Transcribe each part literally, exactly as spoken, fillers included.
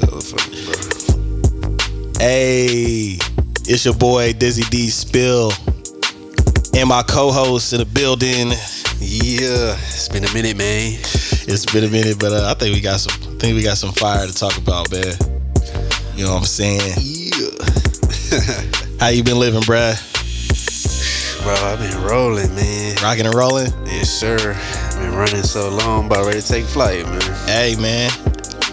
this motherfucker, bro. Hey, it's your boy Dizzy D Spill and my co-host in the building. Yeah, it's been a minute, man. It's been a minute, but uh, I think we got some. I think we got some fire to talk about, man. You know what I'm saying? Yeah. How you been living, bruh? Bro, I've been rolling, man. Rocking and rolling? Yes, sir. I've been running so long, about ready to take flight, man. Hey, man.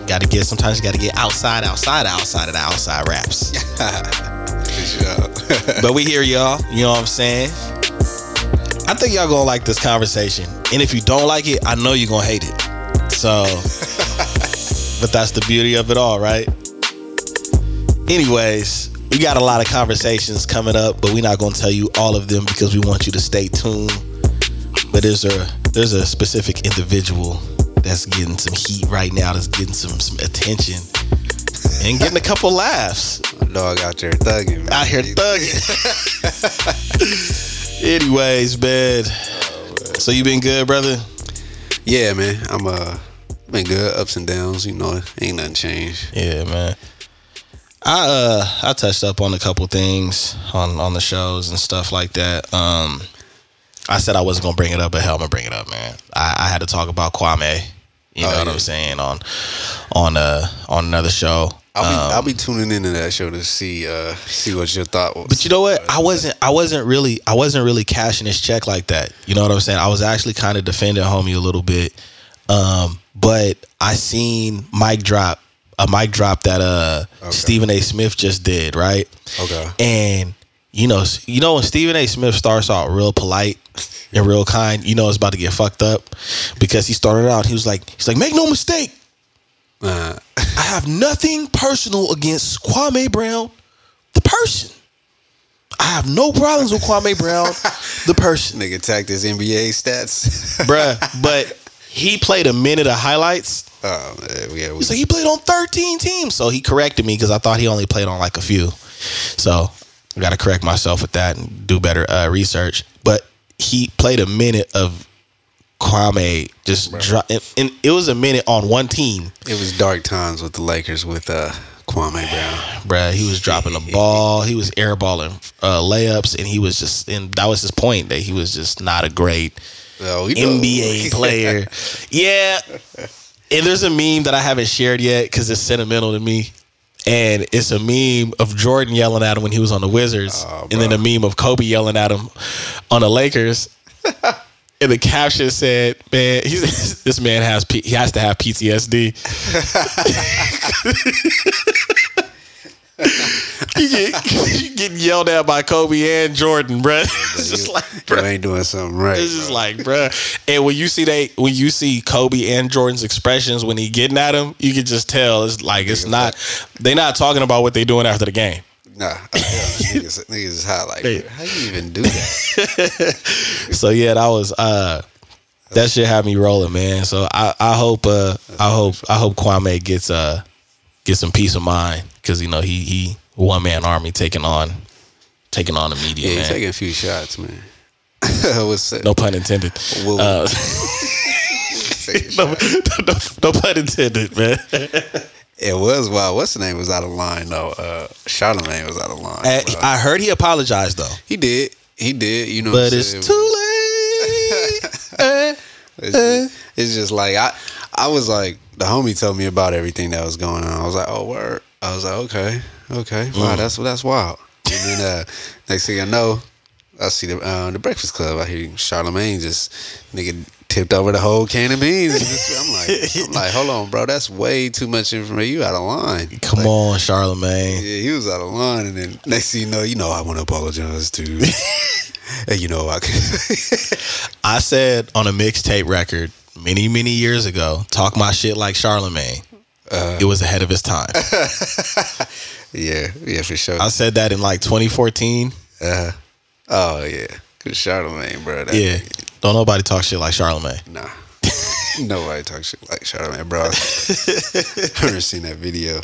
Gotta get, sometimes you gotta get outside, outside, outside of the outside raps. Good job. But we here, y'all. You know what I'm saying? I think y'all gonna like this conversation. And if you don't like it, I know you're gonna hate it. So, but that's the beauty of it all, right? Anyways, we got a lot of conversations coming up, but we're not going to tell you all of them because we want you to stay tuned. But there's a there's a specific individual that's getting some heat right now, that's getting some, some attention and getting a couple laughs. Dog out there thugging, man. Out here thugging. Anyways, man. So you been good, brother? Yeah, man. I'm uh been good. Ups and downs, you know. Ain't nothing changed. Yeah, man. I uh I touched up on a couple things on, on the shows and stuff like that. Um, I said I wasn't gonna bring it up, but hell, I'm gonna bring it up, man. I, I had to talk about Kwame. You oh, know yeah. what I'm saying on on uh on another show. I'll be, um, I'll be tuning into that show to see uh see what your thought was. But you know what? I wasn't I wasn't really I wasn't really cashing his check like that. You know what I'm saying? I was actually kind of defending homie a little bit. Um, but I seen Mike drop. A mic drop that uh okay. Stephen A. Smith just did, right? Okay. And you know, you know when Stephen A. Smith starts out real polite and real kind, you know it's about to get fucked up because he started out. He was like, he's like, make no mistake, uh. I have nothing personal against Kwame Brown, the person. I have no problems with Kwame Brown, the person. Nigga attacked his N B A stats, bruh. But he played a minute of highlights. Oh, man. Yeah, we... So he played on thirteen teams. So he corrected me because I thought he only played on like a few. So I got to correct myself with that and do better uh, research. But he played a minute of Kwame just dro- and, and it was a minute on one team. It was dark times with the Lakers with uh, Kwame Brown. Bruh, he was dropping the ball. He was airballing uh, layups, and he was just, and that was his point that he was just not a great oh, N B A player. Yeah. And there's a meme that I haven't shared yet because it's sentimental to me. And it's a meme of Jordan yelling at him when he was on the Wizards. Oh, and then a meme of Kobe yelling at him on the Lakers. And the caption said, man, he's, this man has P- he has to have P T S D. you, get, you get yelled at by Kobe and Jordan, bruh. It's just you, like, bruh, you ain't doing something right. It's just bro. like, bruh. And when you see they, when you see Kobe and Jordan's expressions when he getting at him, you can just tell it's like it's niggas not. Like, they not talking about what they doing after the game. Nah, I mean, niggas, niggas is hot like that. How you even do that? So yeah, that was uh, that shit had me rolling, man. So I, I hope uh, I hope I hope Kwame gets uh. get some peace of mind because you know he he one man army taking on taking on the media. Yeah, man. Taking a few shots, man. No pun intended. We'll, uh, no, no, no pun intended, man. It was wild. What's the name was out of line though. Uh, Charlamagne was out of line. I, I heard he apologized though. He did. He did. You know, but what it's too late. uh, it's, uh, it's just like I. I was like, the homie told me about everything that was going on. I was like, oh, word. I was like, okay, okay. Wow, mm. that's that's wild. And then uh, next thing I know, I see the uh, the Breakfast Club. I hear Charlamagne just, nigga, tipped over the whole can of beans. I'm like, I'm like, hold on, bro. That's way too much information. You out of line. Come like, on, Charlamagne. Yeah, he was out of line. And then next thing you know, you know I want to apologize, too. And you know I can. I said on a mixtape record, Many, many years ago, talk my shit like Charlamagne. Uh, it was ahead of its time. yeah, yeah, for sure. I said that in like twenty fourteen. Uh, oh, yeah. Because Charlamagne, bro. That yeah. Nigga. Don't nobody talk shit like Charlamagne. Nah. Nobody talk shit like Charlamagne, bro. I've never seen that video.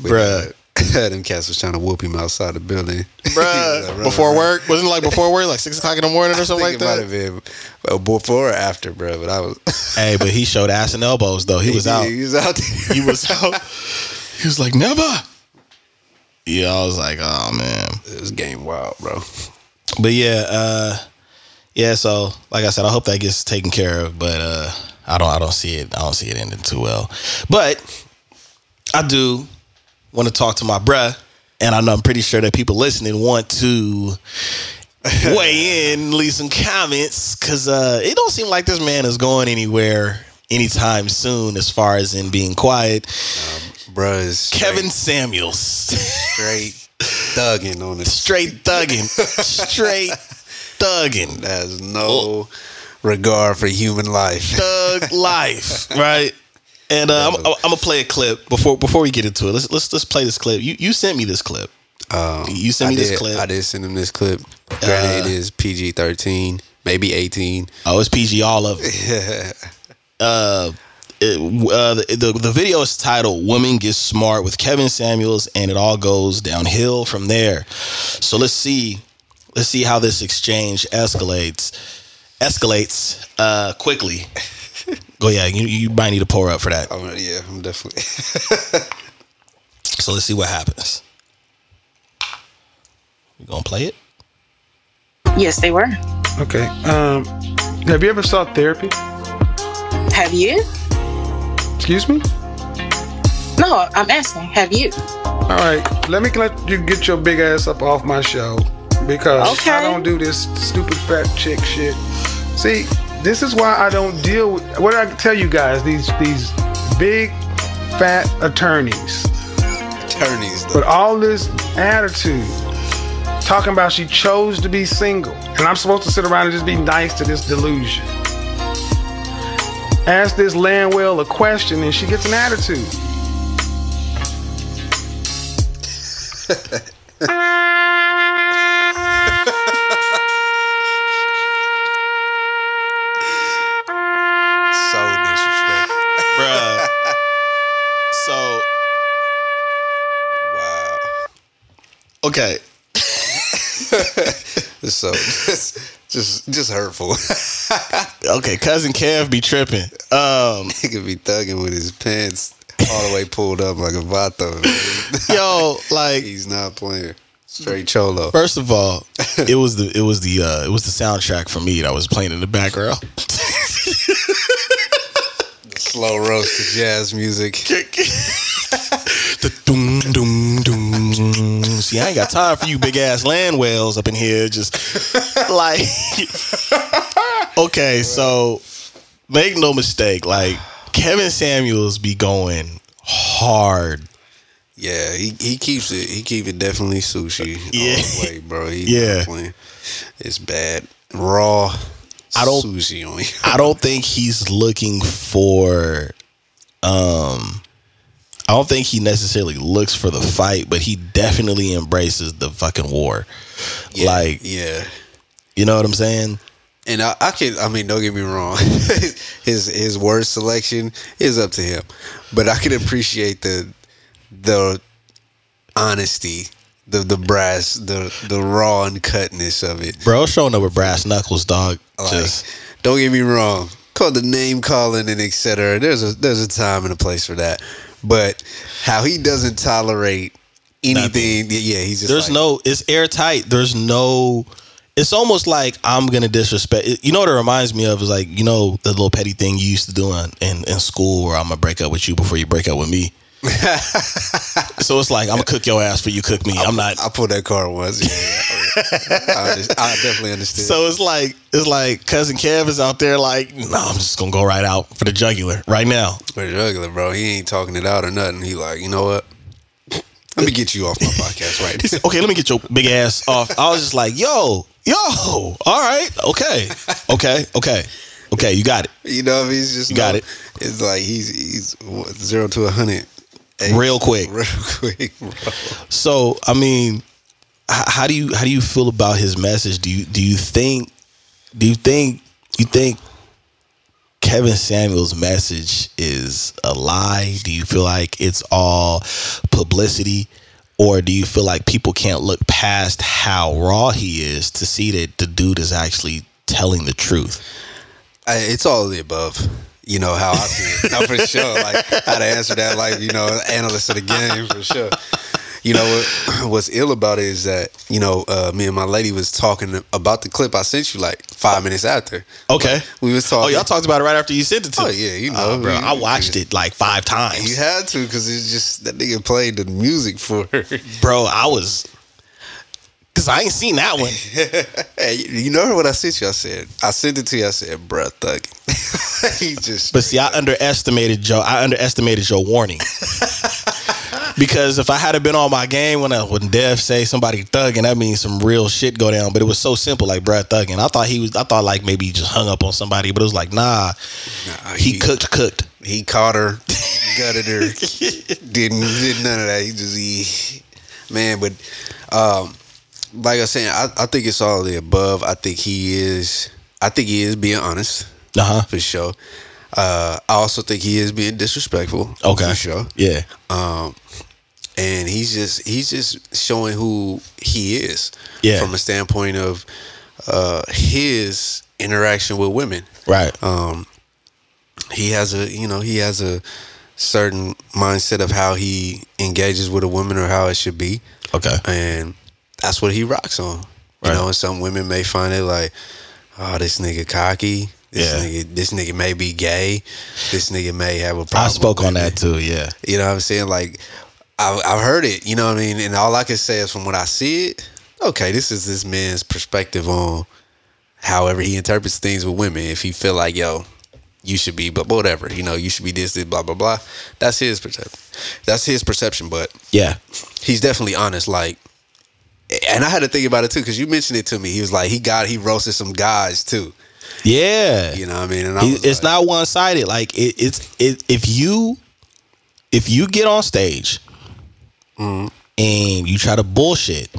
Bruh. Them cats was trying to whoop him outside the building. Bruh. Like, before around. work? Wasn't it like before work? Like six o'clock in the morning or something like that? I think it might have been before or after, bruh. But I was. Hey, but he showed ass and elbows, though. He was out. He was out there. He was out. He was like, never. Yeah, I was like, oh man, this game wild, bro. But yeah, uh, yeah. So like I said, I hope that gets taken care of. But uh, I don't, I don't see it. I don't see it ending too well. But I do want to talk to my bruh, and I know I'm pretty sure that people listening want to weigh in, leave some comments, because uh, it don't seem like this man is going anywhere anytime soon, as far as in being quiet. Um, Bruh is Kevin Samuels. Straight thugging on it. Straight thugging. Straight thugging. That has no regard for human life. Thug life, right? And uh, I'm, I'm gonna play a clip before before we get into it. Let's let's let's play this clip. You you sent me this clip. Um, you sent me I did, this clip. I did send him this clip. Granted, uh, it is P G thirteen, maybe eighteen. Oh, it's P G all of it. uh. It, uh, the, the the video is titled "Woman Gets Smart" with Kevin Samuels, and it all goes downhill from there. So let's see, let's see how this exchange escalates, escalates uh, quickly. Go, yeah, you you might need to pour up for that. Oh, yeah, I'm definitely. So let's see what happens. You gonna play it? Yes, they were. Okay. Um, have you ever sought therapy? Have you? Excuse me? No, I'm asking, have you? All right, let me let you get your big ass up off my show, because okay. I don't do this stupid fat chick shit. See, this is why I don't deal with, what did I tell you guys? These these big fat attorneys. Attorneys. Though. But all this attitude, talking about she chose to be single, and I'm supposed to sit around and just be nice to this delusion. Ask this Landwell a question and she gets an attitude. So disrespectful. Bruh. So. Wow. Okay. So just, just, just hurtful. Okay, cousin Kev be tripping. Um, he could be thugging with his pants all the way pulled up like a vato. Yo, like he's not playing. Straight cholo. First of all, it was the it was the uh, it was the soundtrack for me that was playing in the background. The slow roast to jazz music. The doom doom doom. See, I ain't got time for you big ass land whales up in here. Just like. Okay, so make no mistake, like Kevin Samuels be going hard. Yeah, he, he keeps it. He keep it definitely sushi. Yeah, all the way, bro. He yeah, it's bad raw. I don't sushi on you. I don't think he's looking for. Um, I don't think he necessarily looks for the fight, but he definitely embraces the fucking war. Yeah, like, yeah, you know what I'm saying. And I, I can, I mean, don't get me wrong. his his word selection is up to him, but I can appreciate the the honesty, the the brass, the the raw uncutness of it. Bro, showing up with brass knuckles, dog. Like, just don't get me wrong. Call the name calling and et cetera. There's a there's a time and a place for that, but how he doesn't tolerate anything. Nothing. Yeah, he's just there's like, no. It's airtight. There's no. It's almost like I'm going to disrespect. You know what it reminds me of is like, you know, the little petty thing you used to do in, in, in school where I'm going to break up with you before you break up with me. So it's like, I'm going to cook your ass for you cook me. I, I'm not. I pulled that card once. Yeah, yeah. I, just, I definitely understand. So it's like, it's like cousin Kev is out there like, no, nah, I'm just going to go right out for the jugular right now. For the jugular, bro. He ain't talking it out or nothing. He like, you know what? Let me get you off my podcast right now. Okay, let me get your big ass off. I was just like, yo, yo, all right, okay, okay, okay, okay, you got it. You know what I mean? It's just you got no, it. It's like he's, he's what, zero to one hundred. Hey, real quick. Real quick, bro. So, I mean, how do you how do you feel about his message? Do you do you think do you think you think Kevin Samuels' message is a lie? Do you feel like it's all publicity, or do you feel like people can't look past how raw he is to see that the dude is actually telling the truth? I, it's all of the above. you know, how I feel. Now, for sure, like, how to answer that, like, you know, analyst of the game, for sure. You know, what, what's ill about it is that, you know, uh, me and my lady was talking about the clip I sent you, like, five minutes after. Okay. Like, we was talking. Oh, y'all talked about it right after you sent it to me. Oh, yeah, you know. Uh, bro, we, I watched we, it, like, five times. You had to, because it's just, that nigga played the music for her. Bro, I was... Cause I ain't seen that one. Hey, you know what I sent you? I said I sent it to you. I said, "Bruh, thug." He just. But see, I underestimated Joe. I underestimated your warning. Because if I had been on my game when I, when Dev say somebody thugging, that means some real shit go down. But it was so simple, like bruh thugging. I thought he was. I thought like maybe he just hung up on somebody, but it was like nah. nah he, he cooked, cooked. He caught her, gutted her. didn't did none of that. He just he, man, but. um Like I was saying, I, I think it's all of the above. I think he is I think he is being honest. Uh-huh. For sure. Uh, I also think he is being disrespectful. Okay. For sure. Yeah. Um, and he's just he's just showing who he is. Yeah. From a standpoint of uh, his interaction with women. Right. Um, he has a you know, he has a certain mindset of how he engages with a woman or how it should be. Okay. And that's what he rocks on. You right. know, and some women may find it like, oh, this nigga cocky. This yeah. nigga this nigga may be gay. This nigga may have a problem. I spoke on that too, yeah. You know what I'm saying? Like, I, I've heard it, you know what I mean? And all I can say is from when I see it, okay, this is this man's perspective on however he interprets things with women. If he feel like, yo, you should be, but whatever, you know, you should be this, this, blah, blah, blah. That's his perception. That's his perception, but yeah, he's definitely honest, like, and I had to think about it too, because you mentioned it to me. He was like, he got, he roasted some guys too. Yeah, you know what I mean. And I was it's like, not one sided. Like it, it's it, if you if you get on stage mm. and you try to bullshit,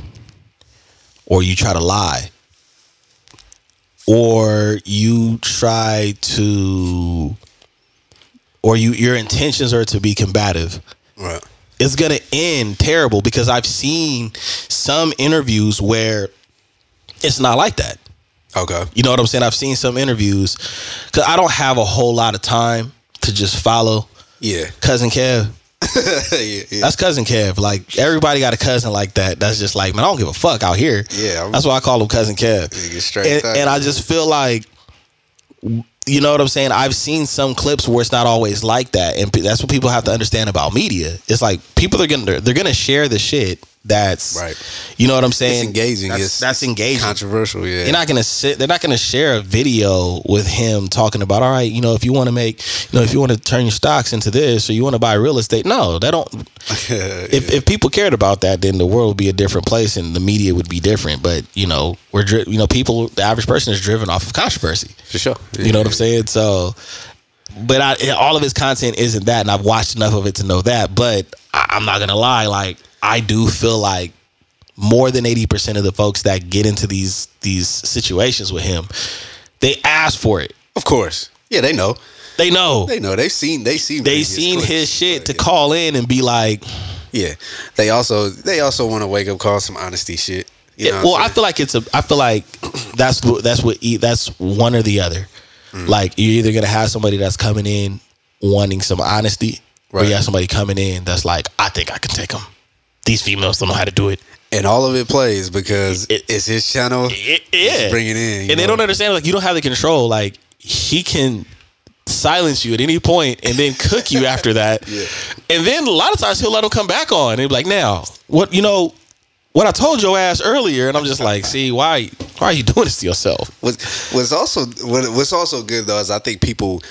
or you try to lie, or you try to, or you your intentions are to be combative, right? It's going to end terrible, because I've seen some interviews where it's not like that. Okay. You know what I'm saying? I've seen some interviews, because I don't have a whole lot of time to just follow yeah. Cousin Kev. yeah, yeah. That's Cousin Kev. Like, everybody got a cousin like that. That's just like, man, I don't give a fuck out here. Yeah. I'm, that's why I call him Cousin Kev. And, and I just feel like... You know what I'm saying? I've seen some clips where it's not always like that, and pe- that's what people have to understand about media. It's like people are gonna they're gonna share the shit that's right. You know what I'm saying? It's engaging. That's, it's that's engaging. Controversial. Yeah. You're not gonna sit. They're not gonna share a video with him talking about, all right, you know, if you want to make, you know, if you want to turn your stocks into this, or you want to buy real estate. No, they don't. yeah. If if people cared about that, then the world would be a different place, and the media would be different. But you know, we're dri- you know, people. The average person is driven off of controversy. For sure. Yeah. You know what I'm saying? So. But I, all of his content isn't that, and I've watched enough of it to know that. But I, I'm not gonna lie, like I do feel like more than eighty percent of the folks that get into these these situations with him, they ask for it. Of course, yeah, they know, they know, they know. They've seen, they seen, they seen his shit to call in and be like, yeah. They also they also want to wake up call some honesty shit. You know well, I feel like it's a. I feel like that's that's what that's one or the other. Mm. Like, you're either going to have somebody that's coming in wanting some honesty, right. Or you have somebody coming in that's like, I think I can take them. These females don't know how to do it. And all of it plays because it, it's his channel. It, yeah. Bring it in. And know? They don't understand, like, you don't have the control. Like, he can silence you at any point and then cook you after that. Yeah. And then a lot of times he'll let him come back on. And he'll be like, now, what, you know, what I told your ass earlier. And I'm just like, see, why... Why are you doing this to yourself? What's, what's also what's also good though is I think people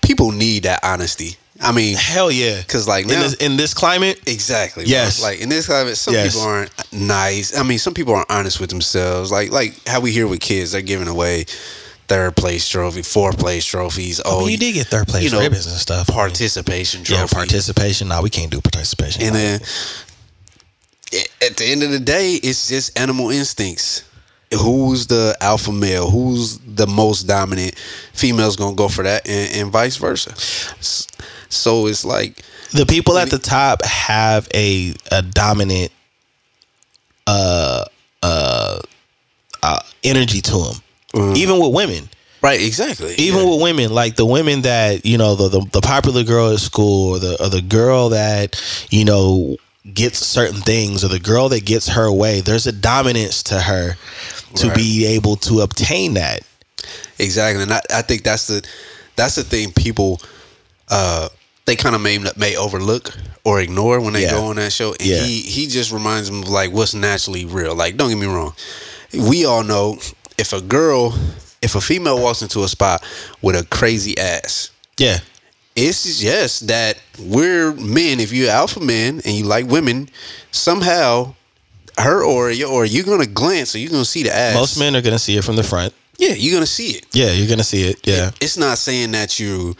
people need that honesty. I mean, hell yeah, because like now, in, this, in this climate, exactly. Yes, right? Like in this climate, some yes. people aren't nice. I mean, some people aren't honest with themselves. Like like how we hear with kids, they're giving away third place trophy, fourth place trophies. Oh, I mean, you did get third place you know, ribbons and stuff. Participation trophy. Yeah, participation. No, we can't do participation. And then at the end of the day, it's just animal instincts. Who's the alpha male? Who's the most dominant? Female's gonna go for that, and, and vice versa. So it's like the people at the top have a a dominant uh uh, uh energy to them, mm. even with women. Right, exactly. Even yeah. with women, like the women that, you know, the, the, the popular girl at school, or the, or the girl that, you know, gets certain things, or the girl that gets her way, there's a dominance to her to right. be able to obtain that. Exactly. And I, I think that's the that's the thing people uh, they kind of may may overlook or ignore when they yeah. go on that show. And yeah. he, he just reminds them of like what's naturally real. Like, don't get me wrong. We all know if a girl, if a female walks into a spot with a crazy ass, yeah, it's just that we're men. If you're alpha men and you like women, somehow her or your or you're gonna glance or you're gonna see the ass. Most men are gonna see it from the front. Yeah, you're gonna see it. Yeah, you're gonna see it. Yeah, it's not saying that you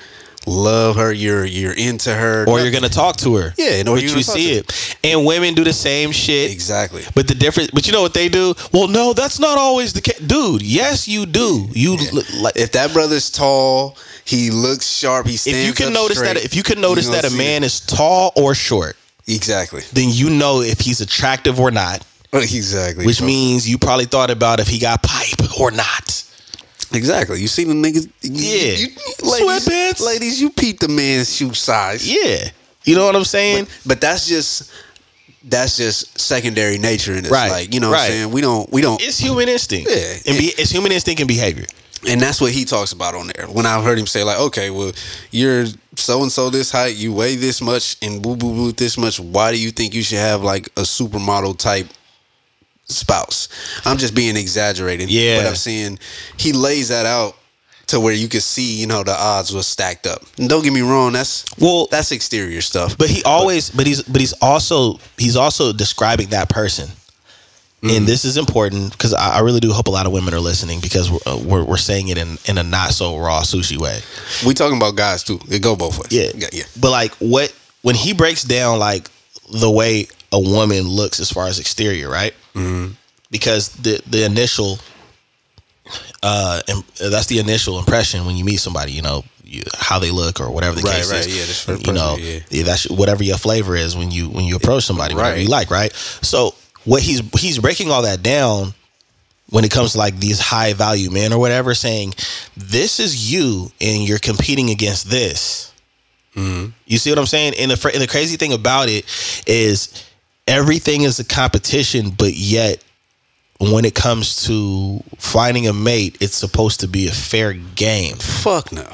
love her, you're you're into her, or nothing. You're gonna talk to her. Yeah, and or but you see it. And women do the same shit. Exactly. But the difference, but you know what they do? Well, no, that's not always the case, dude. Yes, you do. You yeah. look like if that brother's tall, he looks sharp. He stands. If you can up notice straight, that, if you can notice that a man it. is tall or short, exactly, then you know if he's attractive or not. Exactly. Which bro. means you probably thought about if he got pipe or not. Exactly. You see the niggas. Yeah. You, you, ladies, sweatpants. Ladies, you peep the man's shoe size. Yeah. You know what I'm saying? But, but that's just that's just secondary nature in this. Right. Like, you know right. what I'm saying? We don't we don't It's human instinct. Yeah. And be, it's human instinct and behavior. And that's what he talks about on there. When I heard him say, like, okay, well, you're so and so this height, you weigh this much and boo boo boo this much. Why do you think you should have like a supermodel type spouse? I'm just being exaggerated. Yeah. But I'm saying he lays that out to where you can see, you know, the odds were stacked up. And don't get me wrong, that's well, that's exterior stuff. But he always, but, but he's, but he's also, he's also describing that person. Mm-hmm. And this is important because I, I really do hope a lot of women are listening, because we're uh, we're, we're saying it in, in a not so raw sushi way. We talking about guys too. It go both ways. Yeah. yeah, yeah. But like what when he breaks down like the way a woman looks as far as exterior, right? Mm-hmm. Because the the initial, uh, imp- that's the initial impression when you meet somebody. You know you, how they look or whatever the right, case right, is. Yeah, that's for you know yeah. yeah, that's whatever your flavor is when you when you approach somebody, right. whatever you like, right? So what he's he's breaking all that down when it comes to like these high value men or whatever, saying this is you and you're competing against this. Mm-hmm. You see what I'm saying? And the and the crazy thing about it is, everything is a competition, but yet when it comes to finding a mate, it's supposed to be a fair game. Fuck no.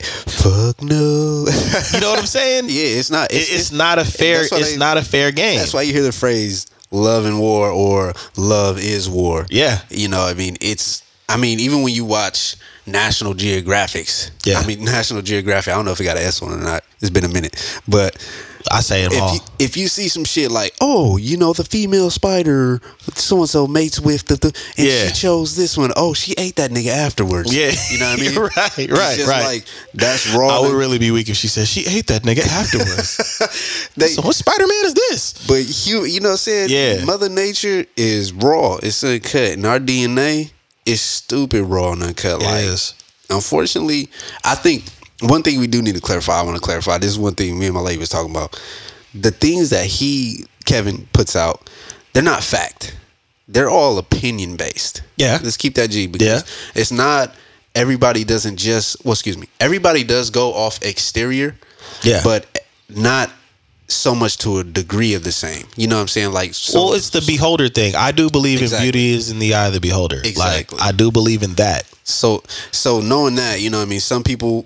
Fuck no. You know what I'm saying? Yeah, it's not. It's, it's, it's not a fair. It's they, not a fair game. That's why you hear the phrase "love and war" or "love is war." Yeah, you know. I mean, it's. I mean, even when you watch National Geographics. Yeah. I mean, National Geographic. I don't know if it got an S on it or not. It's been a minute, but. I say it if all. You, if you see some shit like, oh, you know, the female spider, so and so mates with the, the and yeah. she chose this one. Oh, she ate that nigga afterwards. Yeah, you know what I mean. right, it's right, just right. Like that's raw. I would really be weak if she said she ate that nigga afterwards. they, so what Spider Man is this? But you, you know, what I'm saying, yeah. Mother Nature is raw. It's uncut, and our D N A is stupid raw and uncut. It like, is. Unfortunately, I think. One thing we do need to clarify, I want to clarify. This is one thing me and my lady was talking about. The things that he, Kevin, puts out, they're not fact. They're all opinion-based. Yeah. Let's keep that G. Because yeah. it's not, everybody doesn't just, well, excuse me. Everybody does go off exterior. Yeah. But not so much to a degree of the same. You know what I'm saying? Like, so, well, it's the beholder thing. I do believe exactly. in beauty is in the eye of the beholder. Exactly. Like, I do believe in that. So, so knowing that, you know what I mean? Some people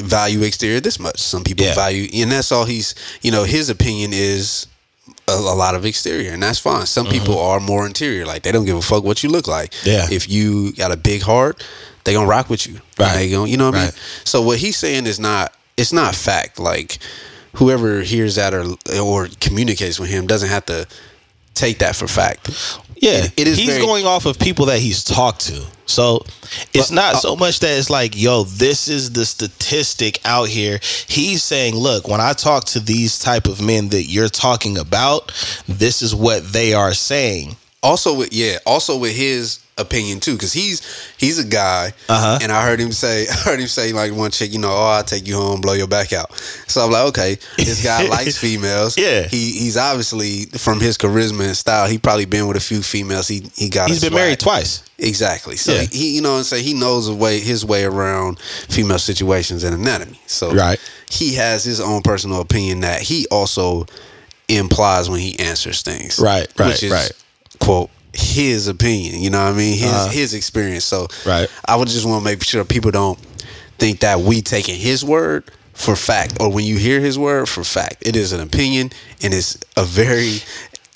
value exterior this much. Some people yeah. value, and that's all he's, you know, his opinion is a, a lot of exterior, and that's fine. Some mm-hmm. people are more interior. Like, they don't give a fuck what you look like. Yeah. If you got a big heart, they gonna rock with you. Right. They gonna, you know what right. I mean? So what he's saying is not, it's not fact. Like, whoever hears that or or communicates with him doesn't have to take that for fact. Yeah. It, it is he's very, going off of people that he's talked to. So it's but, not so much that it's like, yo, this is the statistic out here. He's saying, look, when I talk to these type of men that you're talking about, this is what they are saying. Also with yeah, also with his opinion too, because he's he's a guy, uh-huh. and I heard him say, I heard him say like one chick, you know, oh, I'll take you home, blow your back out. So I'm like, okay, this guy likes females. Yeah, he he's obviously from his charisma and style, he probably been with a few females. He he got. He's been swag. married twice. Exactly. So yeah. he, you know, what I'm saying, he knows a way his way around female situations and anatomy. So right. he has his own personal opinion that he also implies when he answers things. Right. Right. Which is, right. quote, his opinion, you know what I mean, his uh, his experience. So right. I would just want to make sure people don't think that we taking his word for fact, or when you hear his word for fact. It is an opinion, and it's a very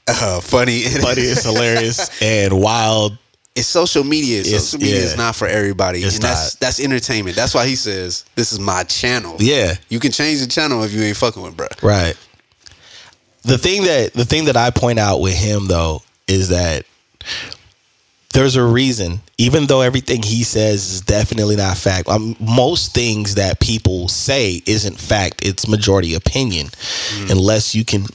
uh, funny, funny, it's hilarious and wild. It's social media. It's, social media yeah. is not for everybody, it's and that's not. That's entertainment. That's why he says this is my channel. Yeah, you can change the channel if you ain't fucking with, bro. Right. The thing that the thing that I point out with him though is that there's a reason, even though everything he says is definitely not fact. Um, most things that people say isn't fact. It's majority opinion, mm. unless you can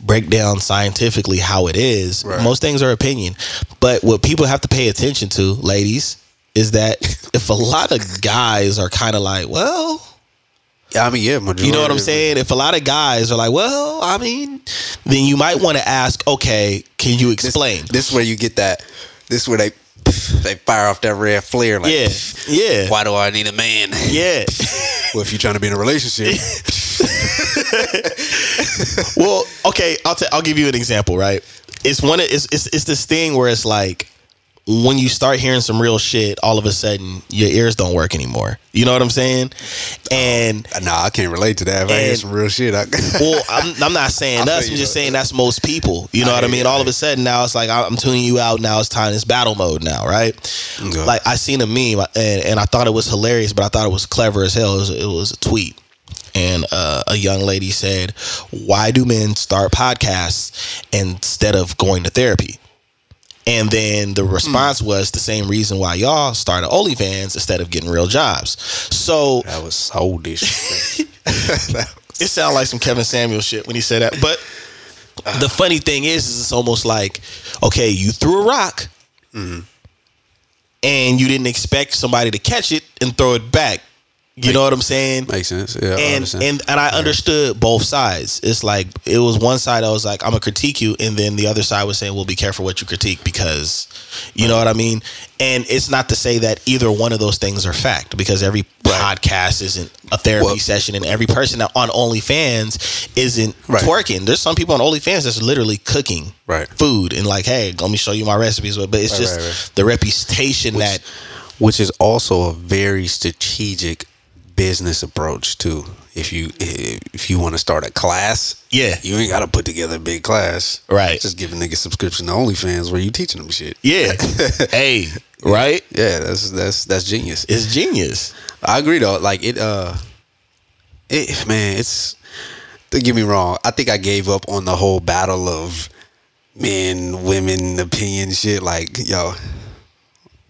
break down scientifically how it is. Right. Most things are opinion. But what people have to pay attention to, ladies, is that if a lot of guys are kind of like, well... Yeah, I mean, yeah, majority. You know what I'm saying? If a lot of guys are like, well, I mean, then you might want to ask, okay, can you explain? This, this is where you get that. This is where they they fire off that red flare. Like, yeah, yeah. Why do I need a man? Yeah. Well, if you're trying to be in a relationship. Well, okay, I'll t- I'll give you an example. Right? It's one. Of, it's it's it's this thing where it's like, when you start hearing some real shit, all of a sudden your ears don't work anymore. You know what I'm saying? And um, nah, I can't relate to that. If and, I hear some real shit, I, well, I'm, I'm not saying us. I'm just know. saying that's most people. You know I what I mean? You, all man. of a sudden now it's like I'm tuning you out. Now it's time. It's battle mode now, right? Okay. Like I seen a meme and, and I thought it was hilarious, but I thought it was clever as hell. It was, it was a tweet. And uh, a young lady said, "Why do men start podcasts instead of going to therapy?" And then the response was the same reason why y'all started OnlyFans instead of getting real jobs. So that was so disrespectful. It sounded like some Kevin Samuels shit when he said that. But uh, the funny thing is, is it's almost like, okay, you threw a rock, mm-hmm. and you didn't expect somebody to catch it and throw it back. You know what I'm saying? Makes sense. Yeah, and I and and I understood both sides. It's like it was one side I was like, I'm gonna critique you, and then the other side was saying, well, be careful what you critique because, you right. know what I mean. And it's not to say that either one of those things are fact because every right. podcast isn't a therapy well, session, and every person on OnlyFans isn't right. twerking. There's some people on OnlyFans that's literally cooking right. food and like, hey, let me show you my recipes. But it's right, just right, right. the reputation which, that, which is also a very strategic business approach too. If you if you want to start a class, yeah, you ain't got to put together a big class, right? Just give a nigga subscription to OnlyFans where you teaching them shit. Yeah, hey, right? Yeah, that's that's that's genius. It's genius. I agree though. Like it, uh, it man, it's. Don't get me wrong. I think I gave up on the whole battle of men, women, opinion shit. Like yo.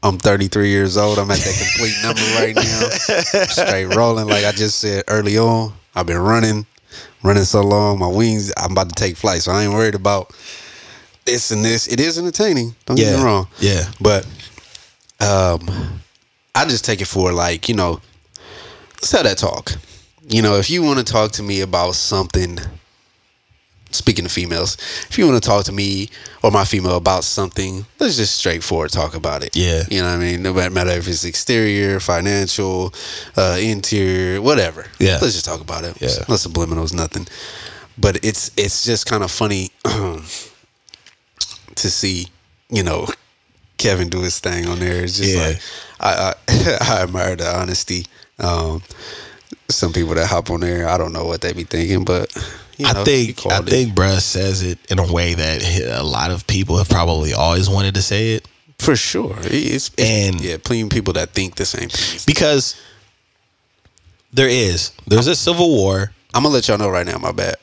I'm thirty-three years old. I'm at that complete number right now. I'm straight rolling. Like I just said early on, I've been running, running so long. My wings, I'm about to take flight. So I ain't worried about this and this. It is entertaining. Don't yeah. get me wrong. Yeah. But um, I just take it for like, you know, let's have that talk. You know, if you want to talk to me about something, speaking to females, if you want to talk to me or my female about something, let's just straightforward talk about it. Yeah. You know what I mean? No matter if it's exterior, financial, uh, interior, whatever. Yeah. Let's just talk about it. Yeah. No subliminals, nothing. But it's it's just kind of funny to see, you know, Kevin do his thing on there. It's just yeah. like, I, I, I admire the honesty. Um, some people that hop on there, I don't know what they be thinking, but... You know, I think I it. think bruh says it in a way that a lot of people have probably always wanted to say it. For sure. It's, it's, and yeah, plenty of people that think the same thing. Because there is. There's a civil war. I'm going to let y'all know right now, my bad.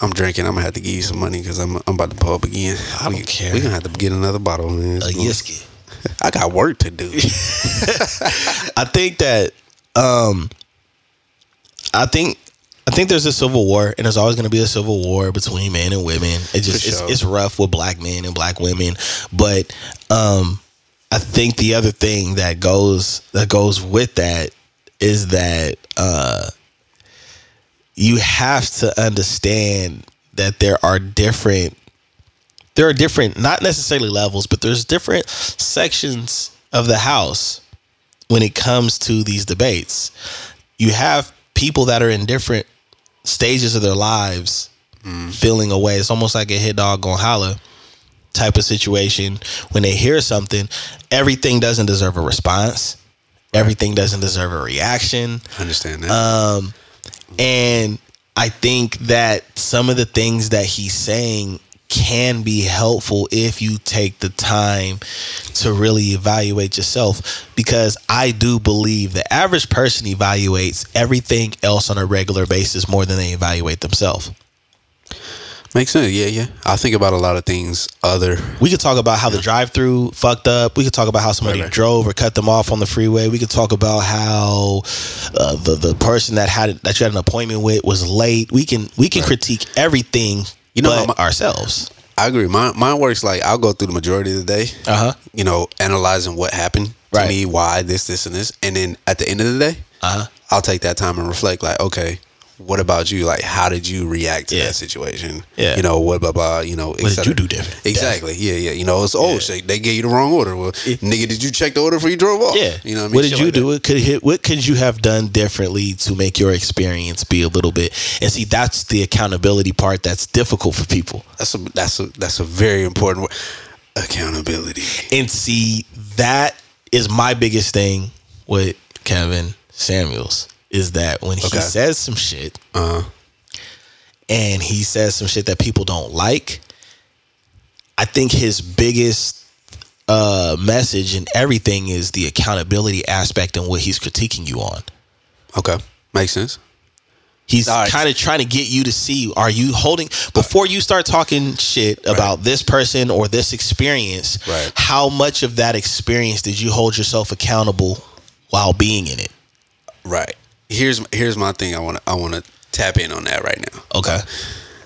I'm drinking. I'm going to have to give you some money because I'm, I'm about to pull up again. I don't we, care. We're going to have to get another bottle. Man. A yiski. I got work to do. I think that... Um, I think... I think there's a civil war, and there's always going to be a civil war between men and women. It just sure. it's, it's rough with black men and black women, but um, I think the other thing that goes that goes with that is that uh, you have to understand that there are different, there are different, not necessarily levels, but there's different sections of the house when it comes to these debates. You have people that are in different stages of their lives mm. feeling a way. It's almost like a hit dog gon' holla type of situation. When they hear something, everything doesn't deserve a response. Right. Everything doesn't deserve a reaction. I understand that. Um, and I think that some of the things that he's saying can be helpful if you take the time to really evaluate yourself, because I do believe the average person evaluates everything else on a regular basis more than they evaluate themselves. Makes sense. Yeah, yeah. I think about a lot of things other. We could talk about how the drive-thru fucked up. We could talk about how somebody right, right. drove or cut them off on the freeway. We could talk about how uh, the the person that had that you had an appointment with was late. We can we can right. critique everything. You know, but my, ourselves. I agree. Mine, mine works like I'll go through the majority of the day, uh-huh. you know, analyzing what happened right. to me, why, this, this, and this. And then at the end of the day, uh-huh. I'll take that time and reflect like, okay, what about you? Like, how did you react to yeah. that situation? Yeah. You know, what, blah, blah, you know. What did you do different? Exactly. Yeah, yeah. You know, it's, oh, yeah. shit, they gave you the wrong order. Well, yeah. nigga, did you check the order before you drove off? Yeah. You know what I mean? What did shit you like do? It could hit, what could you have done differently to make your experience be a little bit? And see, that's the accountability part that's difficult for people. That's a, that's a, that's a very important word. Accountability. And see, that is my biggest thing with Kevin Samuels. Is that when he okay. says some shit uh-huh. and he says some shit that people don't like, I think his biggest uh, message in everything is the accountability aspect and what he's critiquing you on. Okay. Makes sense. He's right. kind of trying to get you to see, are you holding, before you start talking shit about right. this person or this experience, right. how much of that experience did you hold yourself accountable while being in it? Right. Here's here's my thing. I want to I want to tap in on that right now. Okay.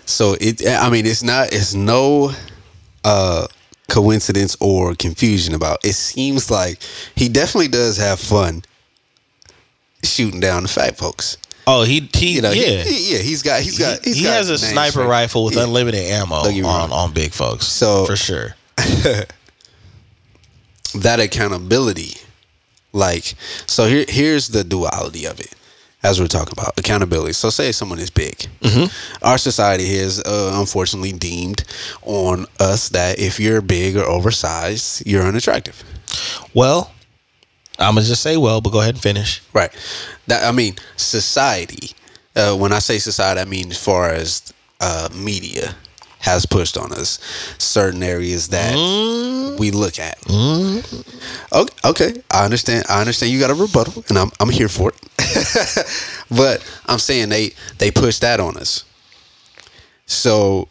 So it I mean it's not it's no uh, coincidence or confusion about. It seems like he definitely does have fun shooting down the fat folks. Oh, he he you know, yeah he, he, yeah he's got he's got he's he got has a sniper right. rifle with yeah. unlimited ammo on wrong. on big folks. So for sure. That accountability, like so here here's the duality of it. As we're talking about accountability. So say someone is big. Mm-hmm. Our society has uh, unfortunately deemed on us that if you're big or oversized, you're unattractive. Well, I'm going to just say well, but go ahead and finish. Right. That, I mean, society, uh, when I say society, I mean as far as uh, media has pushed on us certain areas that mm. we look at. Mm. Okay, okay, I understand. I understand you got a rebuttal, and I'm I'm here for it. But I'm saying they they push that on us, so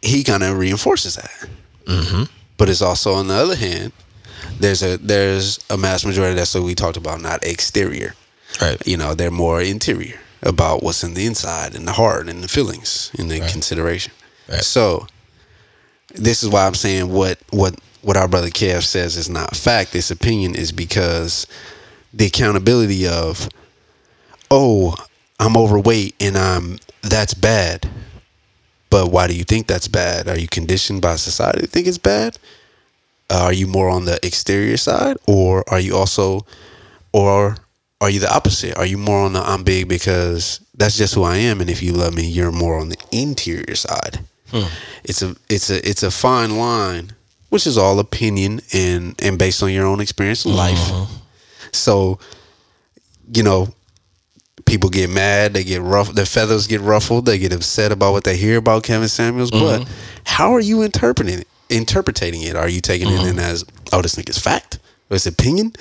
he kind of reinforces that. Mm-hmm. But it's also on the other hand, there's a there's a mass majority that's what we talked about, not exterior. Right. You know, they're more interior about what's in the inside and the heart and the feelings and the right. consideration. Right. So, this is why I'm saying what what what our brother Kev says is not fact. This opinion is because the accountability of, oh, I'm overweight and I'm that's bad. But why do you think that's bad? Are you conditioned by society to think it's bad? Uh, are you more on the exterior side, or are you also, or are you the opposite? Are you more on the I'm big because that's just who I am, and if you love me, you're more on the interior side. Hmm. It's a it's a it's a fine line, which is all opinion and, and based on your own experience in life. Mm-hmm. So, you know, people get mad, they get rough, their feathers get ruffled, they get upset about what they hear about Kevin Samuels. Mm-hmm. But how are you interpreting it? Interpreting it? Are you taking mm-hmm. it in as, oh, this nigga's fact, or it's opinion,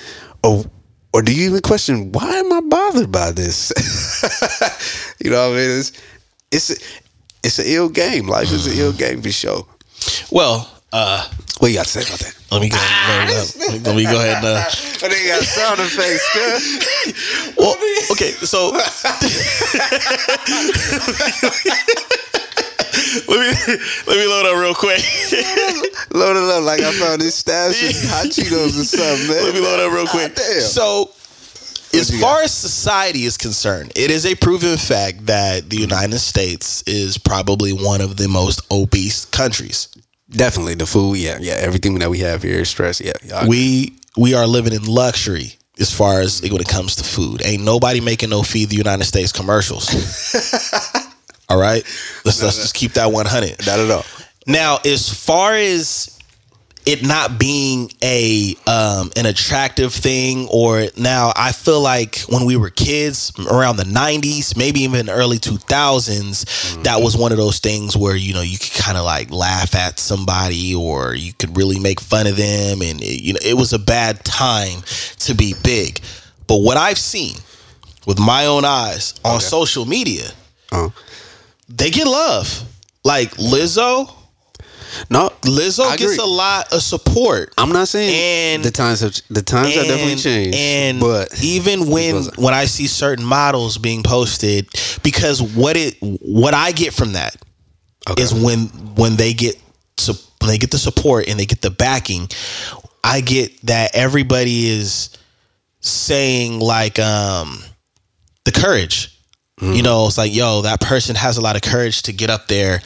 or or do you even question why am I bothered by this? You know what I mean? It's it's a, it's an ill game. Life is an ill game for sure. Well, Uh, what you got to say about that? Let me go ahead and uh, let me go ahead and uh they got sound effects. Well, okay, so Let me let me load up real quick. Load it up like I found this stash of hot Cheetos or something, man. Let me load up real quick. Ah, so as far as society is concerned, it is a proven fact that the United States is probably one of the most obese countries. Definitely. The food, yeah, yeah. Everything that we have here is stress, yeah. We we are living in luxury as far as when it comes to food. Ain't nobody making no Feed the United States commercials. All right? Let's, no, let's no. just keep that one hundred. Not at all. Now, as far as it not being a um, an attractive thing, or now I feel like when we were kids around the nineties, maybe even early two thousands, mm-hmm. that was one of those things where, you know, you could kind of like laugh at somebody or you could really make fun of them. And, it, you know, it was a bad time to be big. But what I've seen with my own eyes on okay. social media, uh-huh. they get love. Like Lizzo. No, Lizzo gets a lot of support. I'm not saying and, the times have the times and, have definitely changed. And but even when when I see certain models being posted, because what it what I get from that okay. is when when they get when they get the support and they get the backing, I get that everybody is saying like um, the courage. Mm-hmm. You know, it's like, yo, that person has a lot of courage to get up there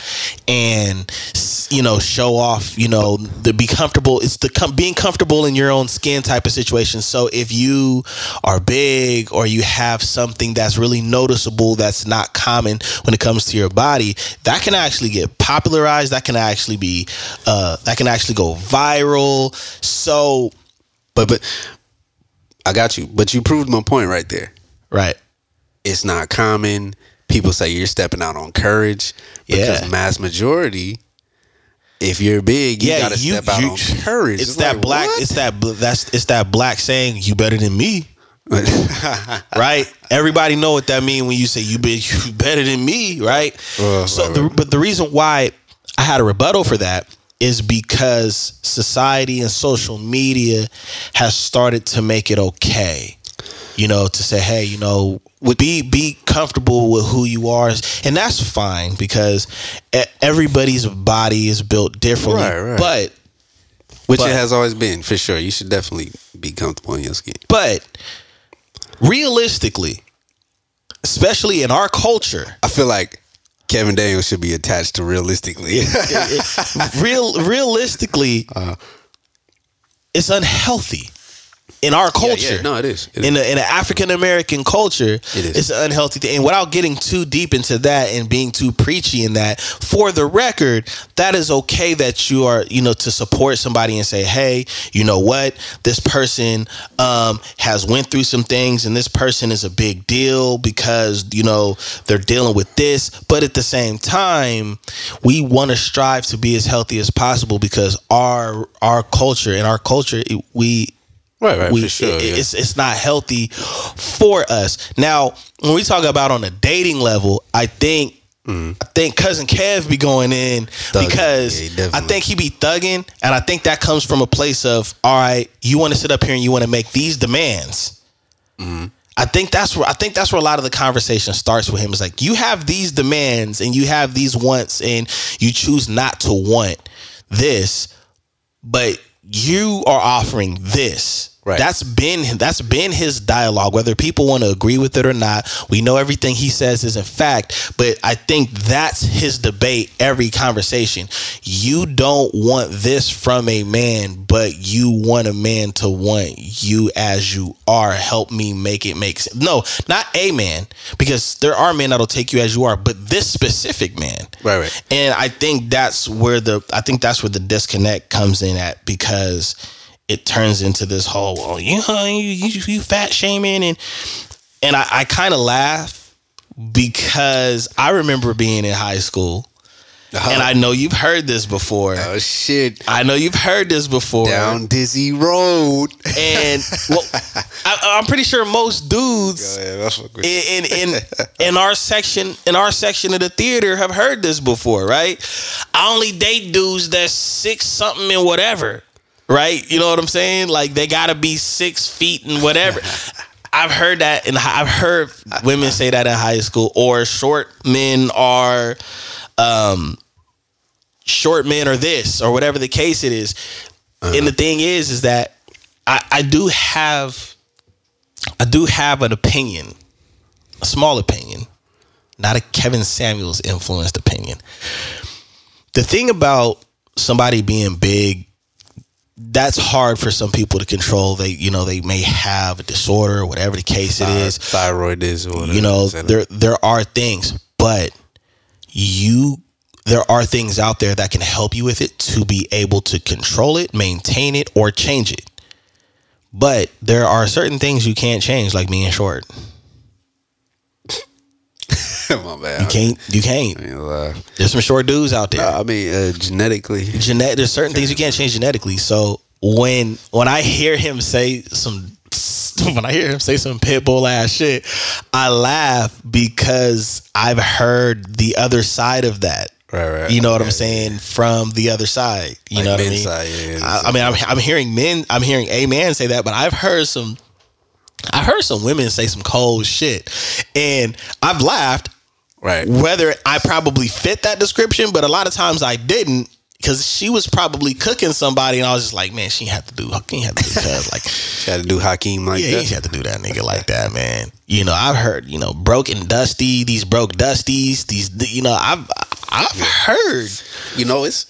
and, you know, show off, you know, to be comfortable. It's the com- being comfortable in your own skin type of situation. So if you are big or you have something that's really noticeable, that's not common when it comes to your body, that can actually get popularized. That can actually be uh, that can actually go viral. So but but I got you. But you proved my point right there. Right. It's not common. People say you're stepping out on courage because yeah. mass majority. If you're big, you yeah, gotta you, step out you, on courage. It's, it's that like, black. What? It's that that's. It's that black saying. You better than me, right? Everybody know what that mean when you say you big. You better than me, right? Uh, so, right, the, right. but the reason why I had a rebuttal for that is because society and social media has started to make it okay. You know, to say, hey, you know, be be comfortable with who you are. And that's fine because everybody's body is built differently. Right, right. But which but, it has always been, for sure. You should definitely be comfortable in your skin. But realistically, especially in our culture, I feel like Kevin Daniels should be attached to realistically. it, it, real, realistically, uh, it's unhealthy. In our culture, yeah, yeah. no, it is. It in an African American culture, it is. It's an unhealthy thing. And without getting too deep into that and being too preachy in that, for the record, that is okay that you are, you know, to support somebody and say, hey, you know what, this person um, has went through some things, and this person is a big deal because you know they're dealing with this. But at the same time, we want to strive to be as healthy as possible because our our culture and our culture it, we. Right, right, we, for sure. It, yeah. It's it's not healthy for us. Now, when we talk about on a dating level, I think mm. I think cousin Kev be going in thugging. Because yeah, I think he be thugging, and I think that comes from a place of all right, you want to sit up here and you want to make these demands. Mm-hmm. I think that's where I think that's where a lot of the conversation starts with him. It's like you have these demands and you have these wants, and you choose not to want this, but you are offering this. Right. That's been that's been his dialogue, whether people want to agree with it or not. We know everything he says is a fact, but I think that's his debate every conversation. You don't want this from a man, but you want a man to want you as you are. Help me make it make sense. No, not a man, because there are men that'll take you as you are, but this specific man. Right, right. And I think that's where the I think that's where the disconnect comes in at, because it turns into this whole, well, you know, you, you, you fat shaming. And and I, I kind of laugh because I remember being in high school Uh-huh. And I know you've heard this before. Oh shit! I know you've heard this before. Down Dizzy Road. And well, I, I'm pretty sure most dudes yeah, yeah, in, in in in our section in our section of the theater have heard this before, right? I only date dudes that's six something and whatever, right? You know what I'm saying? Like they gotta be six feet and whatever. I've heard that, and I've heard women say that in high school. Or short men are. Um, short men or this or whatever the case it is. Uh-huh. And the thing is, is that I, I do have, I do have an opinion, a small opinion, not a Kevin Samuels influenced opinion. The thing about somebody being big, that's hard for some people to control. They, you know, they may have a disorder or whatever the case it is. Thyroid is, or whatever. You know, there, there are things, but you, there are things out there that can help you with it to be able to control it, maintain it, or change it. But there are certain things you can't change, like being short. My bad. You can't. You can't. I mean, uh, there's some short dudes out there. Uh, I mean, uh, genetically, Genet- there's certain things you can't change genetically. So when when I hear him say some, when I hear him say some pitbull ass shit, I laugh because I've heard the other side of that. Right, right. You know what yeah, I'm saying? Yeah. From the other side. You like know what I mean? Side, yeah, I, I mean, I'm, I'm hearing men, I'm hearing a man say that, but I've heard some, I've heard some women say some cold shit, and I've laughed. Right. Whether I probably fit that description, but a lot of times I didn't. Because she was probably cooking somebody, and I was just like, man, she had to do Hakeem, had to do that. Like, she had to do Hakeem like yeah, that. Yeah, she had to do that nigga like that, man. You know, I've heard, you know, broke and dusty, these broke dusties, these, you know, I've I've heard. You know, it's...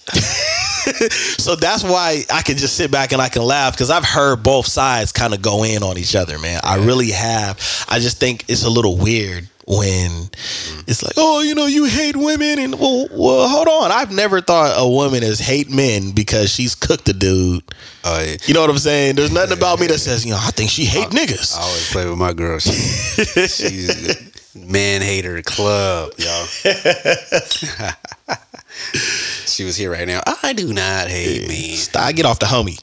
So that's why I can just sit back and I can laugh, because I've heard both sides kind of go in on each other, man. Yeah. I really have. I just think it's a little weird when it's like, oh, you know, you hate women, and well, well, hold on. I've never thought a woman is hate men because she's cooked a dude. Uh, yeah. You know what I'm saying? There's nothing yeah, about me that says, you know, I think she hate I, niggas. I always play with my girl. She, she's man hater club, y'all. She was here right now. I do not hate men. I get off the homie.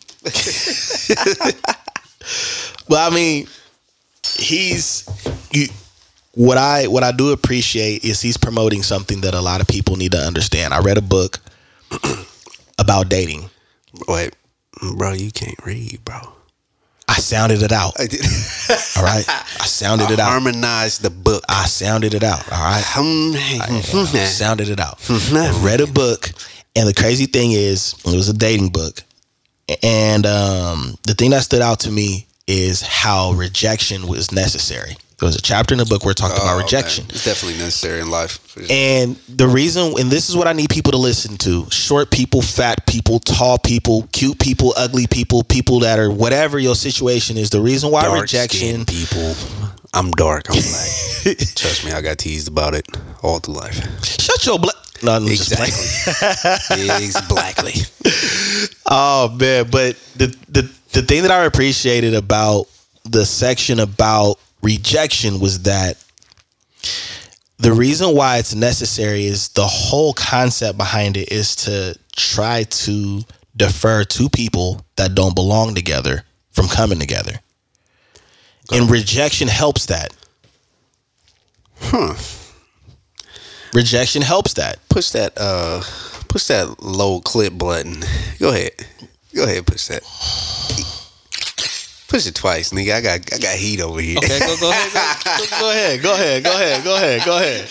But I mean, he's you. What I what I do appreciate is he's promoting something that a lot of people need to understand. I read a book about dating. Wait, bro, you can't read, bro. I sounded it out. I did. All right, I sounded I it out. Harmonized the book. I sounded it out. All right, I sounded it out. I read a book, and the crazy thing is, it was a dating book, and um, the thing that stood out to me is how rejection was necessary. There was a chapter in the book where it talked oh, about rejection. Man. It's definitely necessary in life. Sure. And the reason, and this is what I need people to listen to. Short people, fat people, tall people, cute people, ugly people, people that are whatever your situation is. The reason why dark rejection. People. I'm dark. I'm black. Trust me, I got teased about it all through life. Shut your black. No, I'm exactly. Just exactly. Oh, man. But the, the, the thing that I appreciated about the section about rejection was that the reason why it's necessary is the whole concept behind it is to try to defer two people that don't belong together from coming together. And rejection helps that. Huh. Rejection helps that. Push that uh push that low clip button. Go ahead. Go ahead, push that. Push it twice, nigga. I got I got heat over here. Okay, go, go ahead. Go, go ahead. Go ahead. Go ahead. Go ahead. Go ahead.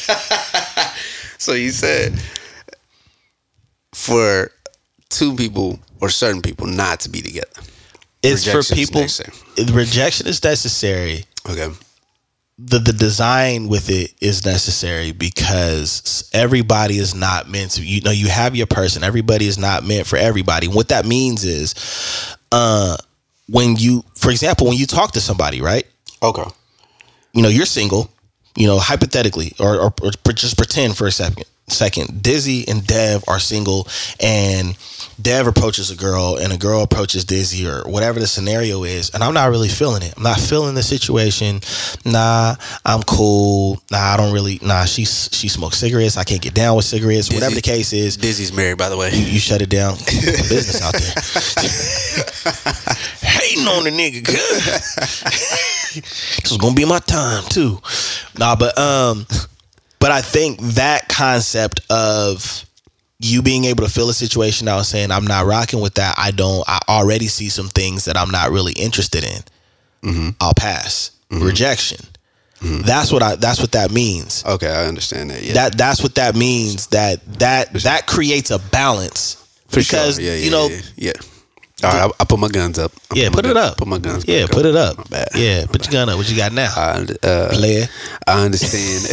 So you said for two people or certain people not to be together. It's for people. Rejection is necessary. Okay. The the design with it is necessary because everybody is not meant to. You know, you have your person. Everybody is not meant for everybody. What that means is, uh. When you, for example, when you talk to somebody, right? Okay. You know, you're single, you know, hypothetically, or, or, or just pretend for a second. second. Dizzy and Dev are single, and Dev approaches a girl and a girl approaches Dizzy or whatever the scenario is, and I'm not really feeling it. I'm not feeling the situation. Nah, I'm cool. Nah, I don't really. Nah, she she smokes cigarettes. I can't get down with cigarettes. Dizzy, whatever the case is. Dizzy's married, by the way. You, you shut it down. Business out there. Hating on the nigga. This was gonna be my time too. Nah, but um, but I think that concept of you being able to feel a situation out saying, I'm not rocking with that. I don't, I already see some things that I'm not really interested in. Mm-hmm. I'll pass. Mm-hmm. Rejection. Mm-hmm. That's what I, that's what that means. Okay. I understand that. Yeah. That, that's what that means. That, that, For that sure. creates a balance For because, sure. yeah, yeah, you know, yeah. yeah. All right, I, I put my guns up. I yeah, put, put it gun, up. Put my guns. Yeah, put up. it up. My bad. Yeah, put your gun up. What you got now? I, uh, Player. I understand.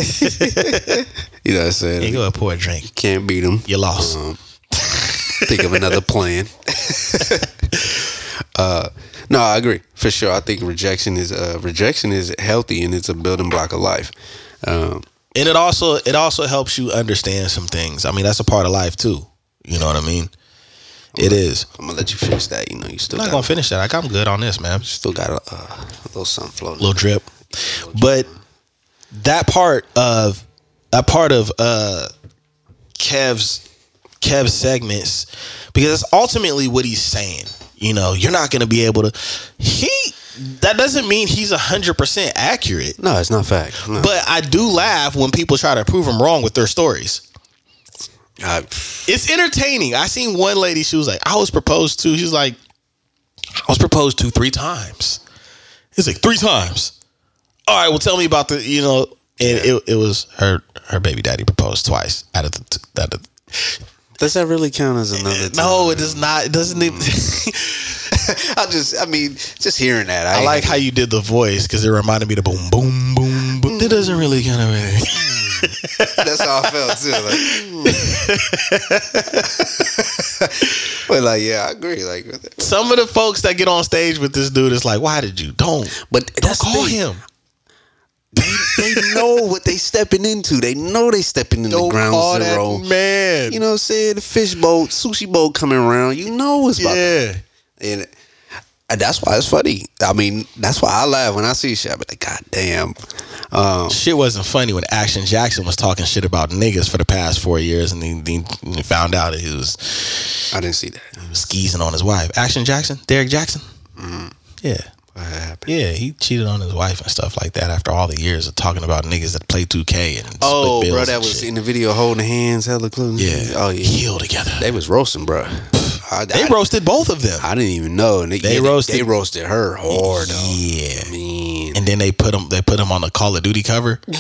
You know what I'm saying? Yeah, go ahead, pour a drink. You can't beat them. You lost. Um, think of another plan. uh, no, I agree for sure. I think rejection is uh, rejection is healthy and it's a building block of life. Um, and it also it also helps you understand some things. I mean, that's a part of life too. You know what I mean? It I'm is. I'm gonna let you finish that. You know, you still. I'm not gonna finish that. Like, I'm good on this, man. Still got a, uh, a little something floating, little drip. little drip. But that part of that part of uh, Kev's Kev's segments, because that's ultimately what he's saying. You know, you're not gonna be able to. He that doesn't mean he's a hundred percent accurate. No, it's not fact. No. But I do laugh when people try to prove him wrong with their stories. I, it's entertaining. I seen one lady, she was like, I was proposed to. She's like, I was proposed to three times. It's like three times. All right, well, tell me about the, you know, and yeah. it, it was her her baby daddy proposed twice out of the. Out of the Does that really count as another? Time? No, it does not. It doesn't even. I just, I mean, just hearing that. I, I like how you did the voice because it reminded me of boom, boom, boom, boom. It doesn't really count as anything. That's how I felt too. Like, but like, yeah, I agree. Like, some of the folks that get on stage with this dude is like, "Why did you don't?" But don't call the, him. They, they know what they stepping into. They know they stepping into don't ground call zero, that man. You know what I'm saying? The fish boat, sushi boat coming around. You know what's about. Yeah, that. And, and that's why it's funny. I mean, that's why I laugh when I see shit. I be like, God damn. Um, shit wasn't funny when Action Jackson was talking shit about niggas for the past four years, and then he, he found out that he was. I didn't see that. He was skeezing on his wife. Action Jackson, Derek Jackson. Mm. Yeah. What happened? Yeah, he cheated on his wife and stuff like that. After all the years of talking about niggas that play two K and oh, split bills bro, that was shit. In the video holding hands, hella close. Yeah. Oh yeah. Heel together. They was roasting, bro. I, they I, roasted both of them. I didn't even know. And they, they yeah, roasted. They, they roasted her hard. Though. Yeah. I mean, and then they put them. They put them on the Call of Duty cover. Bro,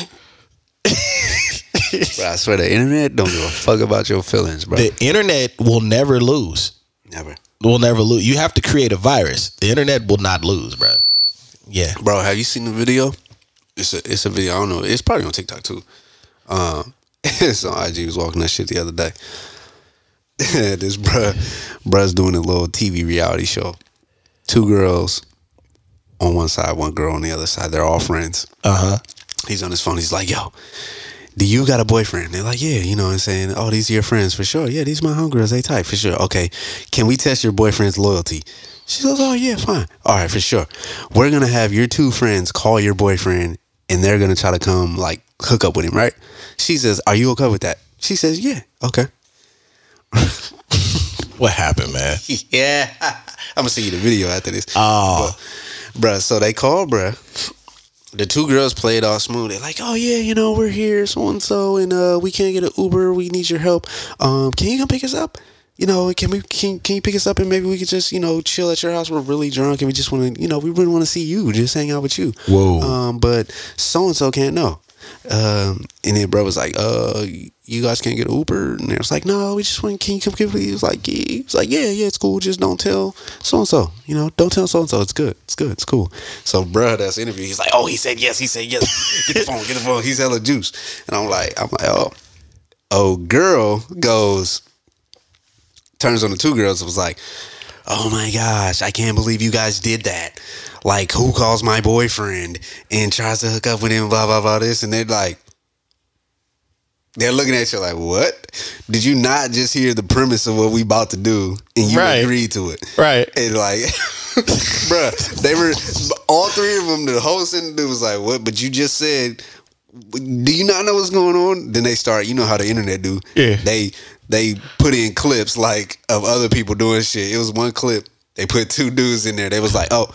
I swear the internet don't give a fuck about your feelings, bro. The internet will never lose. Never. Will never lose. You have to create a virus. The internet will not lose, bro. Yeah, bro. Have you seen the video? It's a it's a video. I don't know. It's probably on TikTok too. Um, it's on I G. Was walking that shit the other day. This bruh Bruh's doing a little T V reality show. Two girls on one side, one girl on the other side. They're all friends. Uh huh. He's on his phone. He's like, yo, do you got a boyfriend? They're like, yeah. You know what I'm saying? Oh, these are your friends for sure. Yeah, these are my homegirls. They type for sure. Okay, can we test your boyfriend's loyalty? She goes, oh yeah, fine. Alright, for sure. We're gonna have your two friends call your boyfriend, and they're gonna try to come like hook up with him, right? She says, are you okay with that? She says, yeah. Okay. What happened, man? Yeah, I'm gonna send you the video after this. Oh, bruh, so they called, bruh. The two girls played all smooth. They're like, oh yeah, you know, we're here, so and so, and uh, we can't get an Uber. We need your help. Um, can you come pick us up? You know, can we? Can, can you pick us up and maybe we could just, you know, chill at your house? We're really drunk and we just want to, you know, we really want to see you, just hang out with you. Whoa. Um, but so and so can't know. Um, and then bro was like, uh, you guys can't get an Uber? And they was like, no, we just went, can you come get me? He was like, yeah. He was like, yeah, yeah, it's cool. Just don't tell so-and-so, you know, don't tell so-and-so. It's good. It's good. It's cool. So bro, that's the interview. He's like, oh, he said yes. He said yes. Get the phone, get the phone. He's hella juice. And I'm like, I'm like, oh, oh, girl goes, turns on the two girls. It was like, oh my gosh, I can't believe you guys did that. Like, who calls my boyfriend and tries to hook up with him, blah, blah, blah, this. And they're like, They're looking at you like, what? Did you not just hear the premise of what we about to do and you right. agreed to it? Right. And like, bruh, they were, all three of them, the whole sentence was like, what? But you just said, do you not know what's going on? Then they start, you know how the internet do. Yeah. They they put in clips like of other people doing shit. It was one clip. They put two dudes in there. They was like, oh,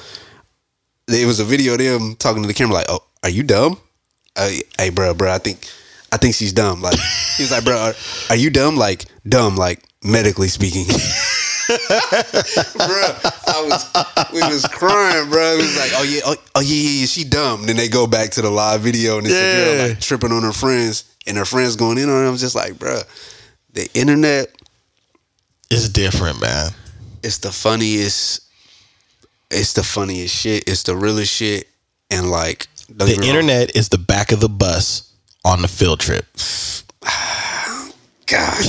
it was a video of them talking to the camera like, oh, are you dumb? Hey, hey bro, bro, I think... I think she's dumb. Like he was like, bro, are, are you dumb? Like dumb, like medically speaking. Bro, I was, we was crying, bro. It was like, oh yeah, oh, oh yeah, yeah, yeah, she dumb. Then they go back to the live video and it's yeah. a girl like tripping on her friends and her friends going in on her. I'm just like, bro, the internet is different, man. It's the funniest. It's the funniest shit. It's the realest shit. And like the internet wrong. Is the back of the bus. On the field trip. God.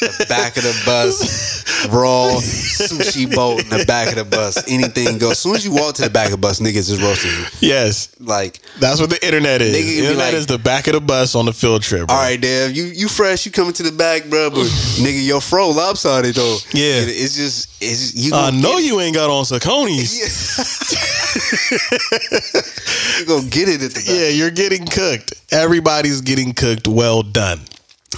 The back of the bus. Raw sushi boat in the back of the bus. Anything goes. As soon as you walk to the back of the bus, niggas is roasting you. Yes. Like that's what the internet is. The internet like, is the back of the bus on the field trip, bro. All right, Dev. You you fresh. You coming to the back, bro. But nigga, your fro lopsided, though. Yeah. It, it's just... It's, you I know you ain't got on Saucony's. You're going to get it at the back. Yeah, you're getting cooked. Everybody's getting cooked. Well done.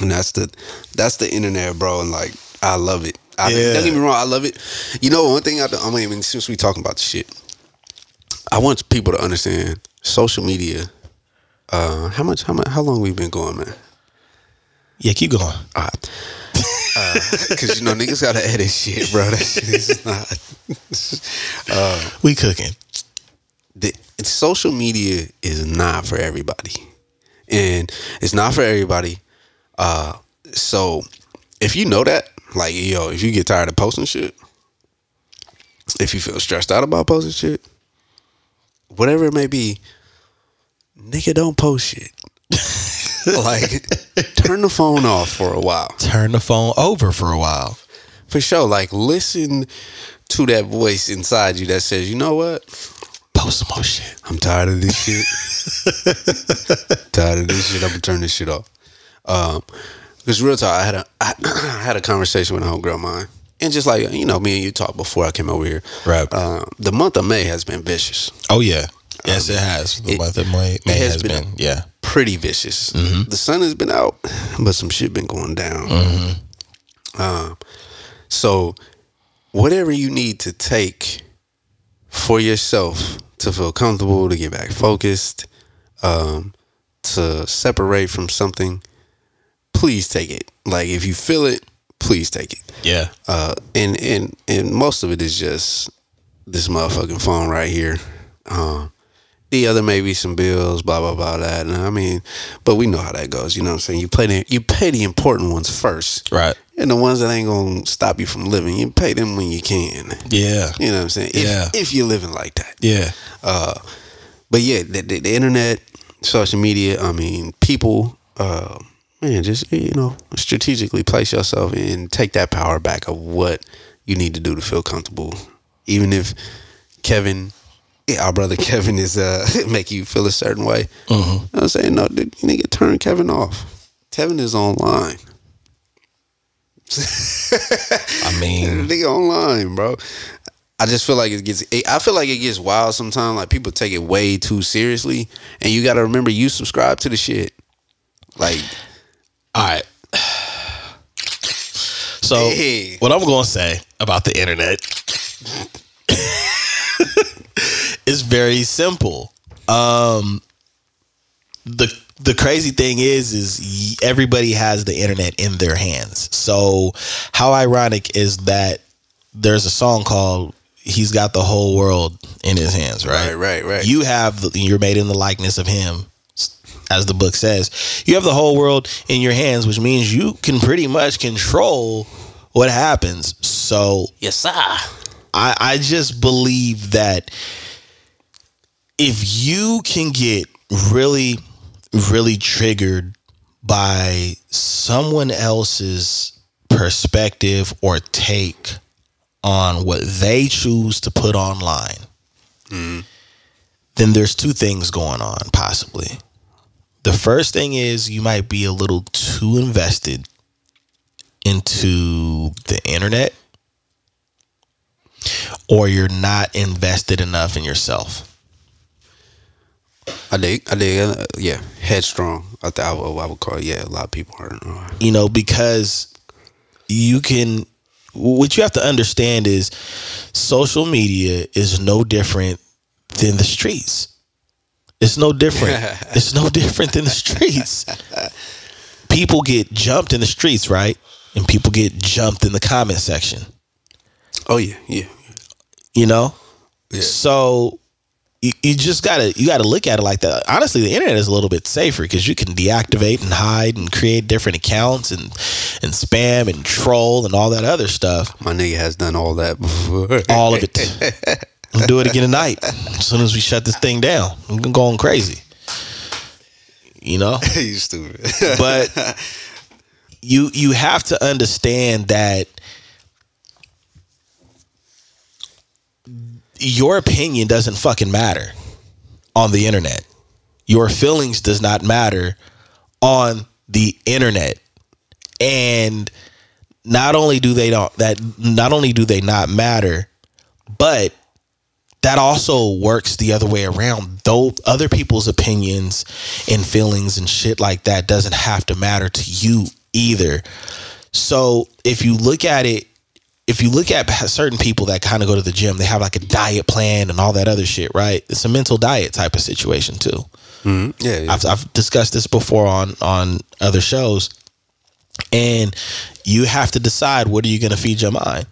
And that's the that's the internet, bro. And like I love it. I, yeah. Don't get me wrong, I love it. You know, one thing I, I mean, since we talking about the shit, I want people to understand social media. Uh, how much? How much? How long we been going, man? Yeah, keep going. All right. Because uh, you know niggas gotta edit shit, bro. That shit is not. uh, we cooking. The social media is not for everybody, and it's not for everybody. Uh, so if you know that, like, yo, if you get tired of posting shit, if you feel stressed out about posting shit, whatever it may be, nigga, don't post shit. Like, turn the phone off for a while. Turn the phone over for a while. For sure. Like, listen to that voice inside you that says, you know what? Post some more shit. I'm tired of this shit. Tired of this shit. I'm gonna turn this shit off. Um, because real talk, I had a I, I had a conversation with a homegirl of mine, and just like you know, me and you talked before I came over here. Right. Um, the month of May has been vicious. Oh yeah, yes um, it has. The it, month of May, May has, has been, been yeah pretty vicious. Mm-hmm. The sun has been out, but some shit been going down. Mm-hmm. Um, so whatever you need to take for yourself to feel comfortable, to get back focused, um, to separate from something. Please take it. Like if you feel it, please take it. Yeah. Uh, and and and most of it is just this motherfucking phone right here. Um, the other may be some bills, blah blah blah that. And I mean, but we know how that goes. You know what I'm saying? You play the you pay the important ones first, right? And the ones that ain't gonna stop you from living, you pay them when you can. Yeah. You know what I'm saying? If, yeah. If you're living like that. Yeah. Uh, but yeah, the, the, the internet, social media. I mean, people. Uh, Man, just, you know, strategically place yourself and take that power back of what you need to do to feel comfortable. Even if Kevin, our brother Kevin, is uh make you feel a certain way. Uh-huh. You know what I'm saying? No, dude, nigga, turn Kevin off. Kevin is online. I mean. Nigga online, bro. I just feel like it gets, I feel like it gets wild sometimes. Like, people take it way too seriously. And you got to remember, you subscribe to the shit. Like... All right. So, hey. What I'm going to say about the internet is very simple. Um, the the crazy thing is, is everybody has the internet in their hands. So, how ironic is that there's a song called He's Got the Whole World in His Hands, right? Right, right, right. You have, you're made in the likeness of him. As the book says, you have the whole world in your hands, which means you can pretty much control what happens. So, yes, sir. I, I just believe that if you can get really, really triggered by someone else's perspective or take on what they choose to put online, mm. then there's two things going on, possibly. The first thing is you might be a little too invested into the internet, or you're not invested enough in yourself. I dig, I dig, uh, yeah, headstrong. I, th- I, would, I would call it, yeah, a lot of people are. Uh, you know, because you can, what you have to understand is social media is no different than the streets. It's no different. It's no different than the streets. People get jumped in the streets, right? And people get jumped in the comment section. Oh, yeah, yeah. You know? Yeah. So you, you just got to you gotta look at it like that. Honestly, the internet is a little bit safer because you can deactivate and hide and create different accounts and, and spam and troll and all that other stuff. My nigga has done all that before. All of it. I'm going to do it again tonight. As soon as we shut this thing down, I'm going crazy. You know? You stupid. But you you have to understand that your opinion doesn't fucking matter on the internet. Your feelings does not matter on the internet. And not only do they don't that not only do they not matter, but that also works the other way around. Though other people's opinions and feelings and shit like that doesn't have to matter to you either. So if you look at it, if you look at certain people that kind of go to the gym, they have like a diet plan and all that other shit, right? It's a mental diet type of situation too. Mm-hmm. Yeah, yeah. I've, I've discussed this before on, on other shows. And you have to decide, what are you going to feed your mind?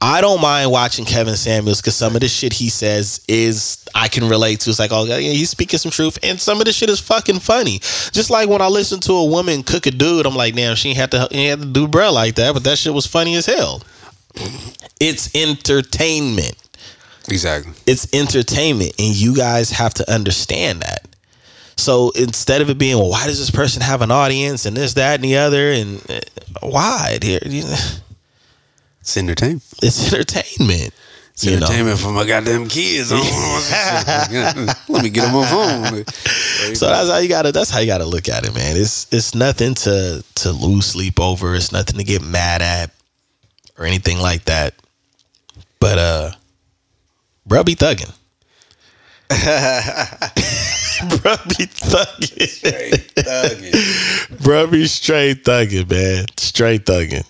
I don't mind watching Kevin Samuels because some of the shit he says is I can relate to. It's like, oh, yeah, he's speaking some truth. And some of the shit is fucking funny. Just like when I listen to a woman cook a dude, I'm like, damn, she ain't had to, ain't had to do bruh like that. But that shit was funny as hell. It's entertainment. Exactly. It's entertainment. And you guys have to understand that. So instead of it being, well, why does this person have an audience and this, that, and the other? And uh, why? Dear? It's entertainment. It's entertainment. It's entertainment know. For my goddamn kids. Let me get them on phone. So that's how you gotta. That's how you gotta look at it, man. It's it's nothing to to lose sleep over. It's nothing to get mad at or anything like that. But uh, bro, be thugging. Bro, be thugging. Straight thugging. Bro, be straight thugging, man. Straight thugging.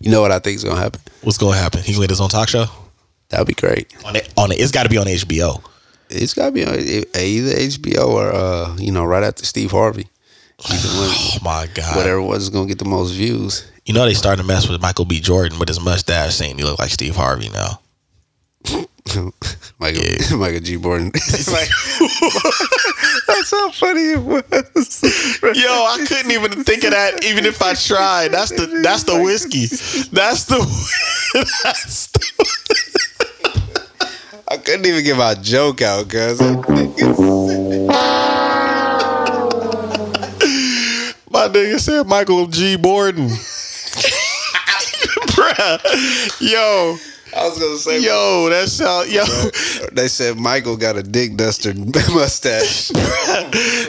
You know what I think is going to happen? What's going to happen? He's going to his own talk show? That would be great. On it, on it, It's got to be on H B O. It's got to be on either H B O or, uh, you know, right after Steve Harvey. Oh, my God. Whatever was going to get the most views. You know, they started to mess with Michael B. Jordan with his mustache saying he looked like Steve Harvey now. Michael, yeah. Michael G. Jordan. That's how funny it was. Yo, I couldn't even think of that, even if I tried. That's the that's the whiskey. That's the. That's the I couldn't even get my joke out, cuz. My nigga said Michael G. Jordan. Bruh, yo. I was gonna say, yo, bro, that's how, yo. Bro, they said Michael got a dick duster mustache.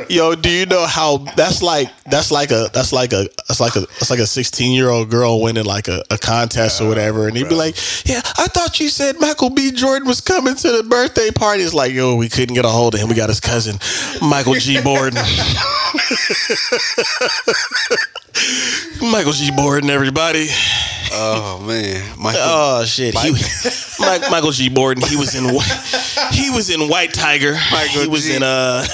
Yo, do you know how that's like? That's like a that's like a that's like a that's like a sixteen year old girl winning like a, a contest, oh, or whatever, and he'd bro. be like, yeah, I thought you said Michael B. Jordan was coming to the birthday party. It's like, yo, we couldn't get a hold of him. We got his cousin, Michael G. Jordan. Michael G. Jordan, everybody. Oh man, Michael, oh shit, Mike. he, Mike, Michael G. Jordan. He was in he was in White Tiger. Michael he was G. in uh,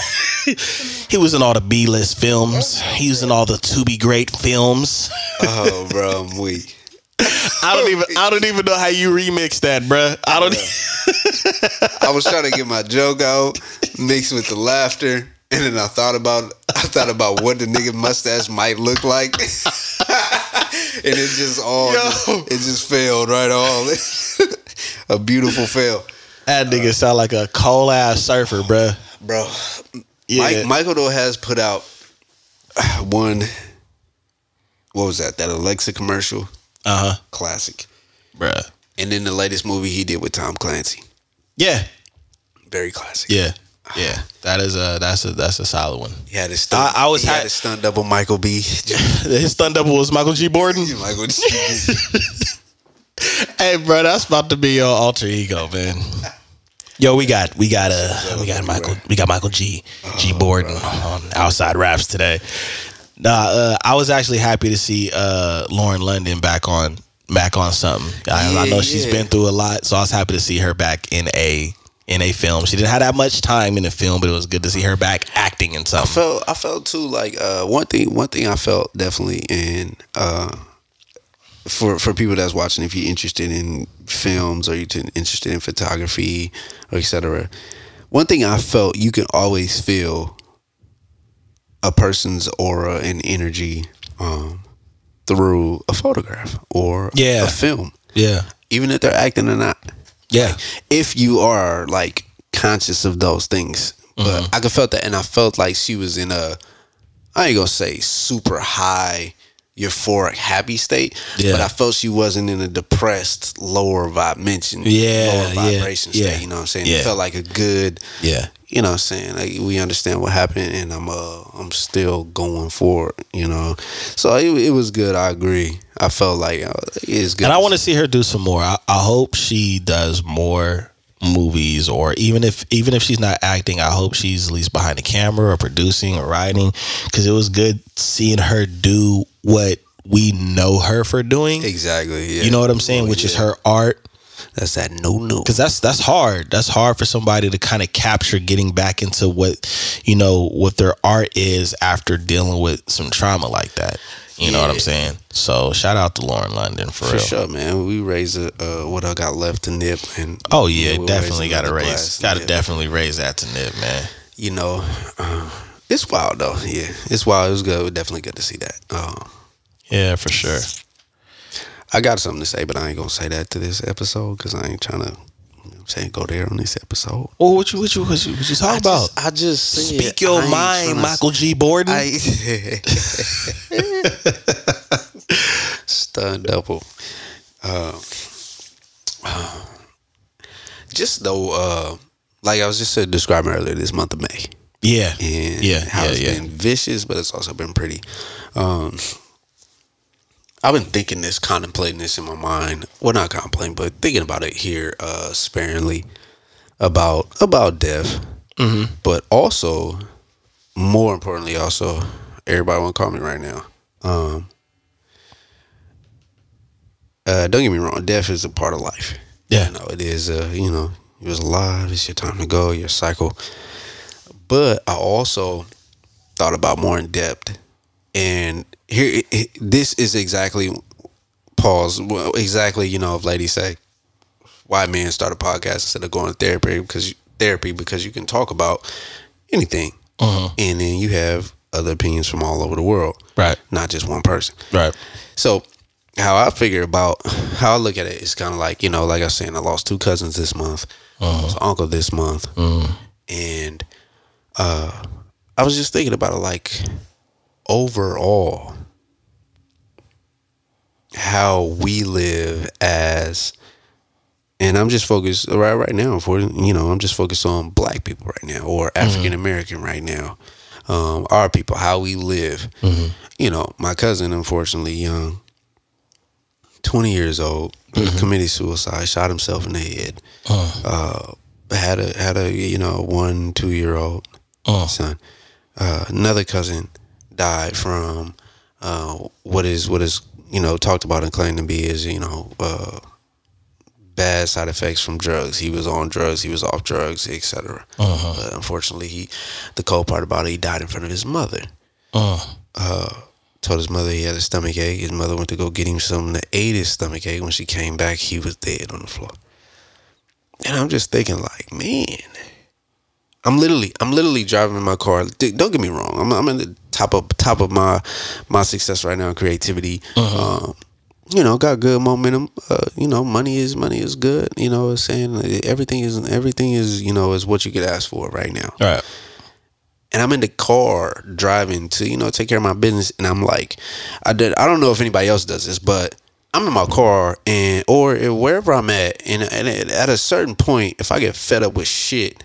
he was in all the B list films. He was in all the to be great films. Oh, bro, I'm weak. I don't even I don't even know how you remix that, bro. I don't. I was trying to get my joke out, mixed with the laughter. And then I thought about I thought about what the nigga mustache might look like, and it just all just, it just failed right off. A beautiful fail. That nigga uh, sound like a cold ass surfer, bro. Bro, yeah. Mike, Michael though has put out one. What was that? That Alexa commercial. Uh huh. Classic, bro. And then the latest movie he did with Tom Clancy. Yeah. Very classic. Yeah. Yeah, that is a that's a that's a solid one. Yeah, the stunt. I, I was he had a stunt double, Michael B. His stunt double was Michael G. Jordan. Michael G. Hey, bro, that's about to be your alter ego, man. Yo, we got we got uh we got Michael we got Michael G. G. Jordan on Outside Raps today. Nah, uh, I was actually happy to see uh, Lauren London back on back on something. I, yeah, I know yeah. she's been through a lot, so I was happy to see her back in a. In a film. She didn't have that much time in a film, but it was good to see her back acting in something. I felt, I felt too, like, uh, one thing One thing I felt definitely, and uh, for for people that's watching, if you're interested in films or you're interested in photography or et cetera, one thing I felt, you can always feel a person's aura and energy um, through a photograph or yeah. a film. Yeah. Even if they're acting or not. Yeah, like, if you are like conscious of those things, but mm-hmm. I could felt that, and I felt like she was in a, I ain't gonna say super high euphoric happy state, yeah. but I felt she wasn't in a depressed lower vibration, yeah, lower vibration yeah, state. Yeah. You know what I'm saying? Yeah. It felt like a good, yeah. You know what I'm saying? Like, we understand what happened, and I'm uh I'm still going forward. You know, so it, it was good. I agree. I felt like uh, it's good, and I want to see her do some more. I, I hope she does more movies, or even if even if she's not acting, I hope she's at least behind the camera or producing or writing, because it was good seeing her do what we know her for doing. Exactly. Yeah. You know what I'm saying? Oh, Which yeah. is her art. That's that no no. Because that's that's hard. That's hard for somebody to kind of capture, getting back into what, you know, what their art is after dealing with some trauma like that. You yeah. know what I'm saying? So shout out to Lauren London for, for real. For sure, man. We raise a, uh, what I got left to nip, and oh yeah, we'll definitely gotta raise, gotta definitely raise that to nip, man. You know, uh, it's wild though. Yeah, it's wild. It was good. It was definitely good to see that. Uh, yeah, for sure. I got something to say, but I ain't gonna say that to this episode, because I ain't trying to, you know, say go there on this episode. Well, what you what you what you, what you talking I about? Just, I just speak your I mind, Michael G. Jordan. I, Stun double. Uh, uh, just though, uh, like I was just uh, describing earlier, this month of May. Yeah, and yeah, how yeah, it's yeah. been vicious, but it's also been pretty. Um, I've been thinking this, contemplating this in my mind. Well, not contemplating, but thinking about it here uh, sparingly about about Dev, mm-hmm. but also, more importantly, also everybody want to call me right now. Um, uh, don't get me wrong, Dev is a part of life. Yeah, you know, it is. Uh, you know, it was alive. It's your time to go. Your cycle. But I also thought about more in depth. And here, this is exactly, pause, well, exactly, you know, if ladies say, why men start a podcast instead of going to therapy, because you, therapy, because you can talk about anything. Uh-huh. And then you have other opinions from all over the world. Right. Not just one person. Right. So how I figure about, how I look at it is kind of like, you know, like I was saying, I lost two cousins this month. Uh-huh. I lost an uncle this month. Uh-huh. And uh, I was just thinking about it like, overall, how we live as, and I'm just focused right right now for, you know, I'm just focused on black people right now, or African American mm-hmm. right now, um, our people, how we live. Mm-hmm. You know, my cousin, unfortunately, young, twenty years old, mm-hmm. committed suicide, shot himself in the head. Oh. Uh, had a had a you know one two year old oh. son. Uh, another cousin died from uh, what is what is you know talked about and claimed to be is you know uh, bad side effects from drugs. He was on drugs, he was off drugs, et cetera. Uh-huh. But unfortunately, he the cold part about it, he died in front of his mother. Uh-huh. Uh, told his mother he had a stomach ache. His mother went to go get him something to aid his stomach ache. When she came back, he was dead on the floor. And I'm just thinking, like, man. I'm literally, I'm literally driving in my car. Don't get me wrong. I'm, I'm in the top of top of my my success right now in creativity. Uh-huh. Um, you know, got good momentum. Uh, you know, money is money is good. You know, what I'm saying, everything is everything is you know is what you could ask for right now. All right. And I'm in the car driving to you know take care of my business, and I'm like, I did. I don't know if anybody else does this, but I'm in my car and or wherever I'm at, and, and at a certain point, if I get fed up with shit.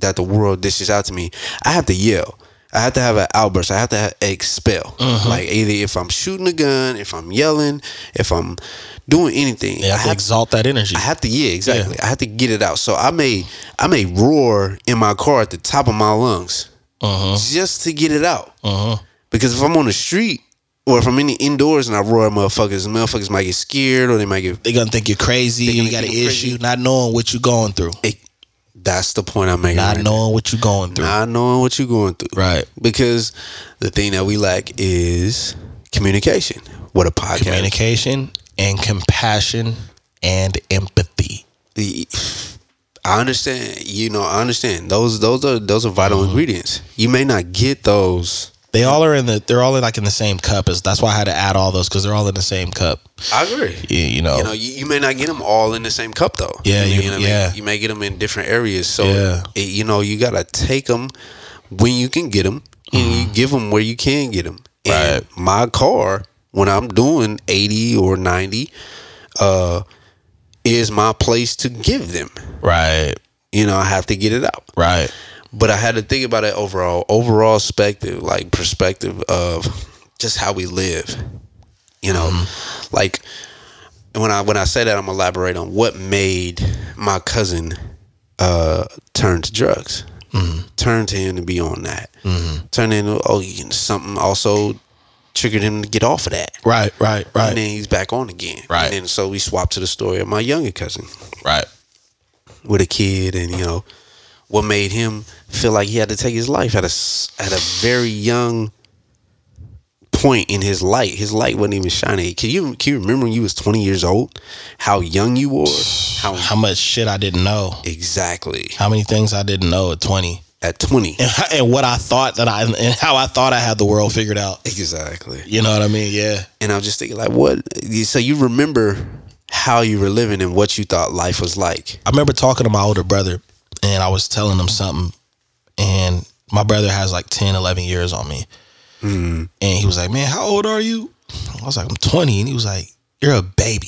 that the world dishes out to me, I have to yell. I have to have an outburst. I have to have, expel. Uh-huh. Like, either if I'm shooting a gun, if I'm yelling, if I'm doing anything, yeah, I have to exalt that energy. I have to, yeah, exactly. Yeah. I have to get it out. So I may, I may roar in my car at the top of my lungs, uh-huh, just to get it out. Uh-huh. Because if I'm on the street, or if I'm in the indoors and I roar at motherfuckers, motherfuckers might get scared, or they might get, they're gonna think you're crazy. You got an issue, not knowing what you're going through. It, That's the point I'm making. Not right knowing now. what you're going through. Not knowing what you're going through. Right. Because the thing that we lack is communication. What a podcast. Communication and compassion and empathy. I understand. You know, I understand. Those those are those are vital mm-hmm. ingredients. You may not get those. They all are in the. They're all in like in the same cup. As that's why I had to add all those, because they're all in the same cup. I agree. Yeah, you know, you know, you, you may not get them all in the same cup though. Yeah, you, know, you, you know yeah. I mean? You may get them in different areas. So yeah. it, you know, you gotta take them when you can get them, and mm. you give them where you can get them. And right. my car, when I'm doing eighty or ninety, uh, is my place to give them. Right. You know, I have to get it out. Right. But I had to think about it overall, overall perspective, like perspective of just how we live, you know, mm-hmm. like when I when I say that, I'm elaborate on what made my cousin uh, turn to drugs, mm-hmm. turn to him to be on that, mm-hmm. turn into oh you know, something also triggered him to get off of that, right, right, right, and then he's back on again, right, and then so we swapped to the story of my younger cousin, right, with a kid, and you know. What made him feel like he had to take his life at a, at a very young point in his light. His light wasn't even shining. Can you can you remember when you was twenty years old? How young you were? How, how much shit I didn't know. Exactly. How many things I didn't know at twenty. At twenty. And, and what I thought that I, and how I thought I had the world figured out. Exactly. You know what I mean? Yeah. And I'm just thinking like, what? So you remember how you were living and what you thought life was like. I remember talking to my older brother. And I was telling him something, and my brother has like ten, eleven years on me. Mm. And he was like, man, how old are you? I was like, I'm twenty. And he was like, you're a baby.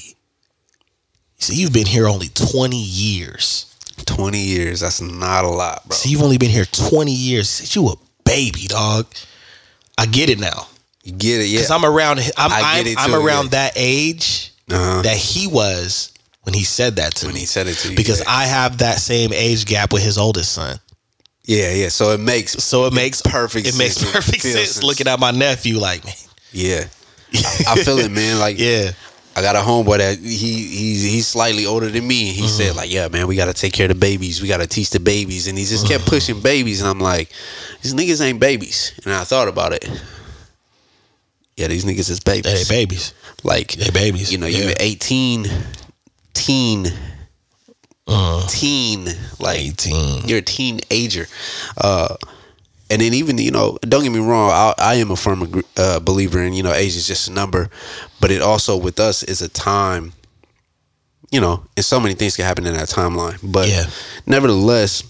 He said, you've been here only twenty years. twenty years. That's not a lot, bro. So you've only been here twenty years. He said, you a baby, dog. I get it now. You get it, yeah. Because I'm around, I'm, I'm, too, I'm around yeah. that age uh-huh. that he was. When he said that to me. When he said it to you. Because yeah. I have that same age gap with his oldest son. Yeah, yeah. So it makes So it makes perfect sense. It makes perfect sense looking at my nephew like, man. Yeah. I, I feel it, man. Like yeah. I got a homeboy that he he's he's slightly older than me. And he mm-hmm. said, like, yeah, man, we gotta take care of the babies. We gotta teach the babies. And he just kept pushing babies. And I'm like, these niggas ain't babies. And I thought about it. Yeah, these niggas is babies. They babies. Like they babies. You know, yeah. you're eighteen. Teen, uh, teen, like eighteen. You're a teenager, uh, and then even you know, don't get me wrong, I, I am a firm uh, believer in you know, age is just a number, but it also with us is a time, you know, and so many things can happen in that timeline. But yeah. nevertheless,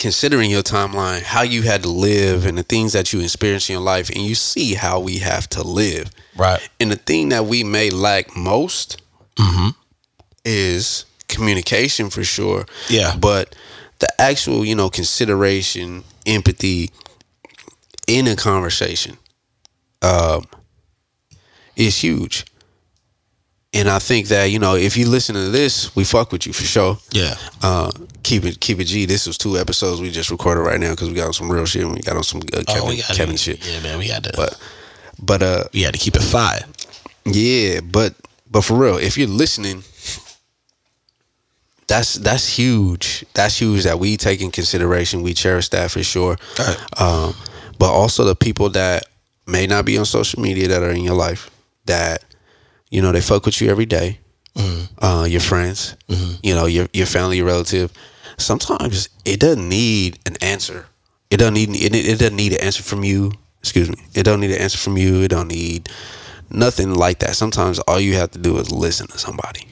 considering your timeline, how you had to live, and the things that you experienced in your life, and you see how we have to live, right? And the thing that we may lack most. Mm-hmm. Is communication for sure. Yeah. But the actual, you know, consideration, empathy in a conversation um, is huge. And I think that, you know, if you listen to this, we fuck with you for sure. Yeah. Uh, keep it keep it G. This was two episodes we just recorded right now because we got on some real shit and we got on some uh, Kevin, oh, we gotta, Kevin shit. Yeah, man, we had to. But, but uh, we had to keep it fire. Yeah, but, but for real, if you're listening... That's that's huge. That's huge that we take in consideration. We cherish that for sure. Right. Um, but also the people that may not be on social media that are in your life that, you know, they fuck with you every day. Mm-hmm. Uh, your friends, mm-hmm. you know, your your family, your relative. Sometimes it doesn't need an answer. It doesn't need it, it doesn't need an answer from you. Excuse me. It don't need an answer from you. It don't need nothing like that. Sometimes all you have to do is listen to somebody.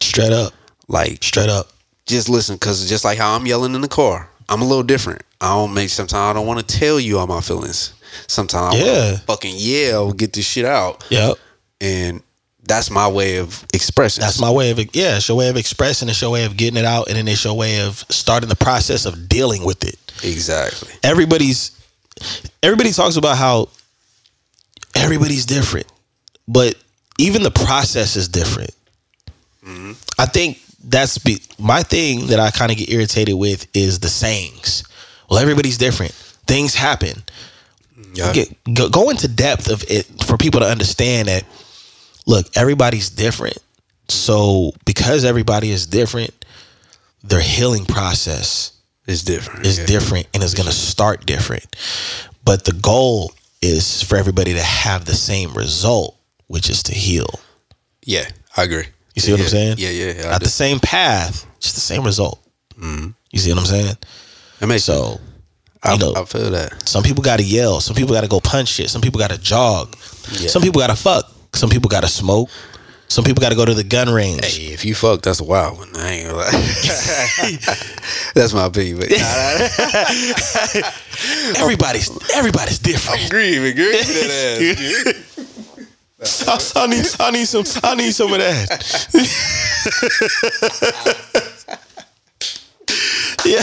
Straight up. Like straight up, just listen, because just like how I'm yelling in the car, I'm a little different. I don't make sometimes I don't want to tell you all my feelings. Sometimes yeah. I fucking yell, get this shit out. Yep. And that's my way of expressing. That's my way of, yeah, it's your way of expressing. It's your way of getting it out. And then it's your way of starting the process of dealing with it. Exactly. Everybody's, everybody talks about how everybody's different, but even the process is different. Mm-hmm. I think that's be, my thing that I kind of get irritated with is the sayings. Well, everybody's different. Things happen. Yeah. Get, go, go into depth of it for people to understand that, look, everybody's different. So because everybody is different, their healing process is different. Is yeah. different, and it's going to start different. But the goal is for everybody to have the same result, which is to heal. Yeah, I agree. You see yeah, what I'm saying? Yeah, yeah. yeah Not do. the same path, just the same result. Mm-hmm. You see what I'm saying? That makes so. Sense. I, you know, I feel that. Some people gotta yell. Some people gotta go punch shit. Some people gotta jog. Yeah. Some people gotta fuck. Some people gotta smoke. Some people gotta go to the gun range. Hey, if you fuck, that's a wild one. I ain't gonna lie. That's my opinion. But everybody's everybody's different. I'm grieving, girl. That ass, girl. I, I need, I need some, I need some of that. Yeah,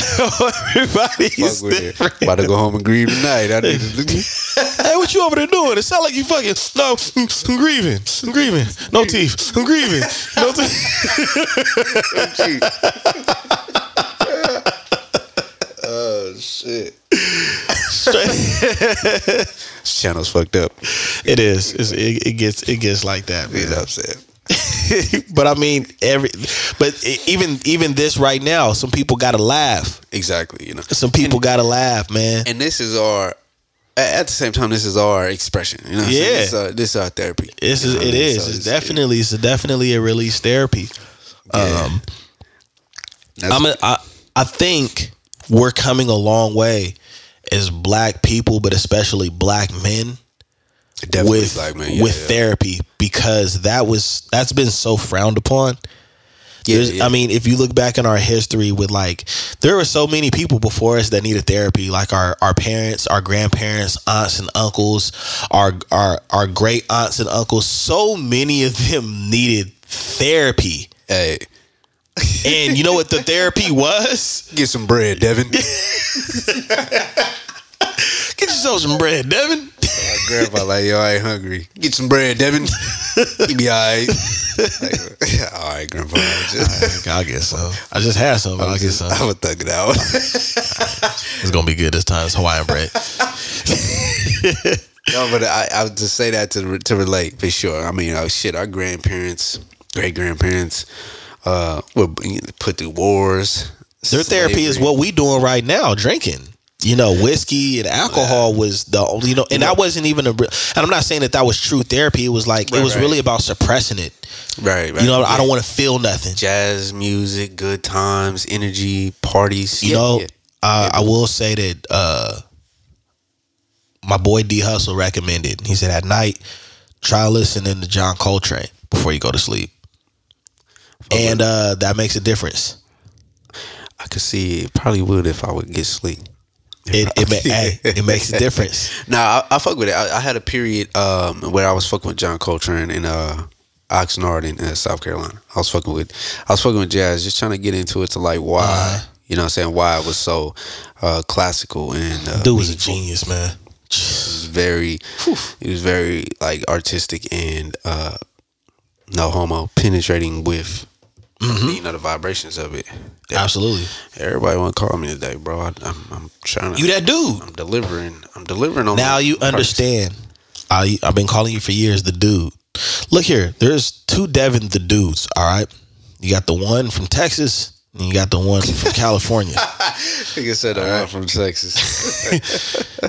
everybody's different. About to go home and grieve tonight. I need to... Hey, what you over there doing? It sound like you fucking. No, I'm grieving. I'm grieving. No teeth. I'm grieving. No teeth. Oh shit. This channel's fucked up. It is. It's, it, it gets. It gets like that. Man. You know what I'm saying? But I mean, every. But even even this right now, some people gotta laugh. Exactly. You know, some people and, gotta laugh, man. And this is our. At the same time, this is our expression. You know, what yeah. This is, our, this is our therapy. This is. You know, it is. So it's, it's definitely. It. It's definitely a release therapy. Yeah. Um. That's I'm. A, I. I think we're coming a long way as black people, but especially black men. Definitely with black men. Yeah, with yeah. therapy, because that was that's been so frowned upon. Yeah, yeah. I mean, if you look back in our history with like, there were so many people before us that needed therapy, like our, our parents, our grandparents, aunts and uncles, our our our great aunts and uncles. So many of them needed therapy. Hey. And you know what the therapy was? Get some bread, Devin. Get yourself some bread, Devin. My grandpa like, yo, I ain't hungry. Get some bread, Devin. You be all right. Like, all right, grandpa. Just... All right, I'll get some. I just had some, but I'll get some. I would thug it out. It's going to be good this time. It's Hawaiian bread. No, but I, I would just say that to to relate, for sure. I mean, oh, shit, our grandparents, great-grandparents, uh, were put through wars. Their slavery. Therapy is what we doing right now, drinking. You know, whiskey and alcohol was the only, you know, and yeah. that wasn't even a real, and I'm not saying that that was true therapy. It was like, right, it was right. really about suppressing it. Right, right. You know, yeah. I don't want to feel nothing. Jazz music, good times, energy, parties. You yeah, know, yeah. Uh, yeah. I will say that uh, my boy D Hustle recommended, he said at night, try listening to John Coltrane before you go to sleep. Okay. And uh, that makes a difference. I could see it probably would if I would get sleep. It it, ma- hey, it makes a difference. Nah, I, I fuck with it. I, I had a period um, where I was fucking with John Coltrane in uh, Oxnard in uh, South Carolina. I was fucking with, I was fucking with jazz, just trying to get into it to like why, uh, you know, what I'm saying why it was so uh, classical and uh, dude was meaningful. A genius, man. It was very, it was very like artistic and uh, no homo, penetrating with. Mm-hmm. You know, the vibrations of it. That, absolutely. Everybody want to call me today, bro. I, I'm, I'm trying to. You that dude. I'm delivering. I'm delivering on. Now you parts. Understand. I I've been calling you for years, the dude. Look here, there's two Devin the dudes. All right, you got the one from Texas, and you got the one from California. I think I said the one right. from Texas.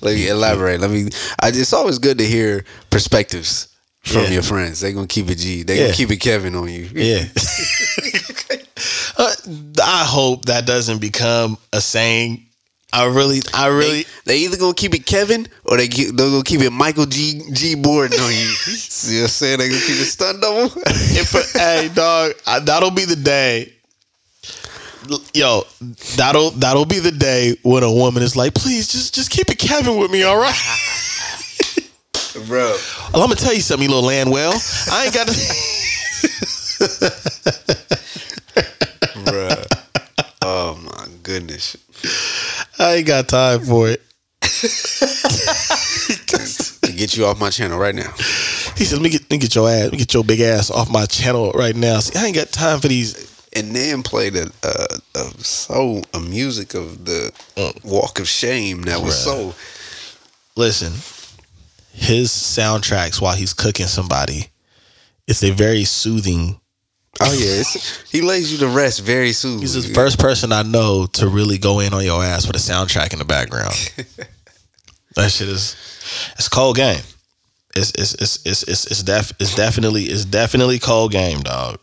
Let me elaborate. Let me. I, it's always good to hear perspectives. From yeah. your friends. They gonna keep it G. They yeah. gonna keep it Kevin on you. Yeah. uh, I hope that doesn't become a saying. I really I really They, they either gonna keep it Kevin or they keep, they're gonna keep it Michael G G Borden on you. See what I'm saying? They gonna keep it stunt double. If, hey dog, I, that'll be the day. Yo, that'll that'll be the day when a woman is like, please just just keep it Kevin with me, all right? Bro. Well, I'm gonna tell you something, you little Landwell. I ain't got to. Bro. Oh my goodness. I ain't got time for it. Get you off my channel right now. He said, let me get, let me get your ass, let me get your big ass off my channel right now. See, I ain't got time for these. And then played a, a, a soul, a music of the mm. Walk of Shame that was right. So. Listen, his soundtracks while he's cooking somebody, it's a very soothing. Oh yeah, it's, he lays you to rest very soothing. He's the first person I know to really go in on your ass with a soundtrack in the background. That shit is, it's cold game. It's it's it's it's it's it's, def, it's definitely it's definitely cold game, dog.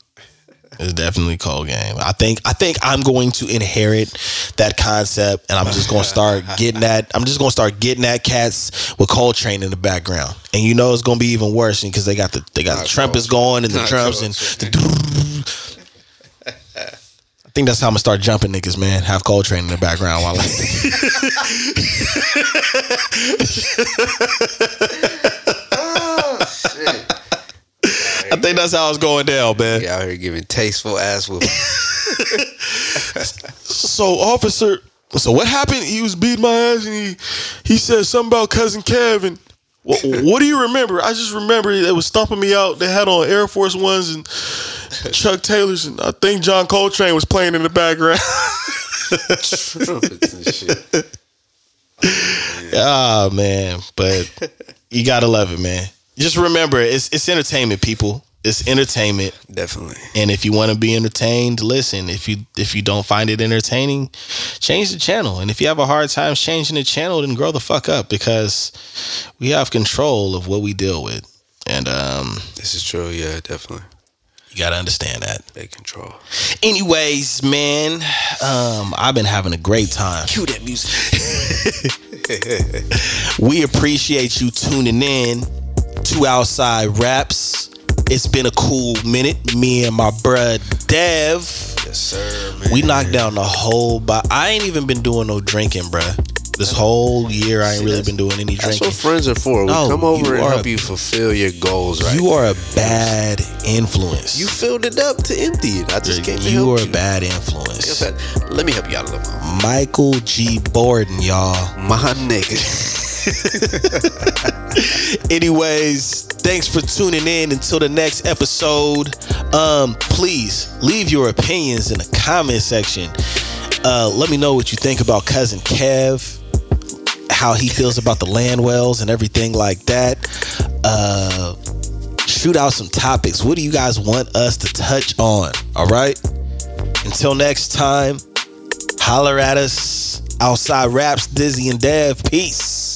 It's definitely a cold game. I think I think I'm going to inherit that concept, and I'm just going to start getting that. I'm just going to start getting that cats with Coltrane in the background, and you know it's going to be even worse because they got the they got Not the trumpets going and the Not drums and. The I think that's how I'm gonna start jumping niggas, man. Have Coltrane in the background while I. Oh shit. I think that's how it's going down, man. Y'all here giving tasteful ass whooping. So, officer, so what happened? He was beating my ass, and he he said something about cousin Kevin. What, what do you remember? I just remember they was stomping me out. They had on Air Force Ones and Chuck Taylors, and I think John Coltrane was playing in the background. Trumpets and shit. Ah, oh, man, but you gotta love it, man. Just remember, it's it's entertainment, people. It's entertainment, definitely. And if you want to be entertained, listen. If you if you don't find it entertaining, change the channel. And if you have a hard time changing the channel, then grow the fuck up, because we have control of what we deal with. And um, this is true, yeah, definitely. You gotta understand that they control. Anyways, man, um, I've been having a great time. Cue that music. We appreciate you tuning in to Outside Raps. It's been a cool minute. Me and my bruh Dev. Yes sir, man. We knocked down the whole bo- I ain't even been doing no drinking, bruh. This whole year I ain't See, really been doing any drinking. That's what friends are for. No, we come over and help a, you fulfill your goals, right? You are a bad influence. You filled it up to empty it. I just yeah, came to help you. You are a bad influence. Let me help you out a little more. Michael G. Jordan, y'all. My nigga. Anyways, thanks for tuning in. Until the next episode, um, please leave your opinions in the comment section. Uh, let me know what you think about cousin Kev, how he feels about the Landwells and everything like that. Uh, shoot out some topics. What do you guys want us to touch on? All right. Until next time, holler at us. Outside Raps, Dizzy and Dev. Peace.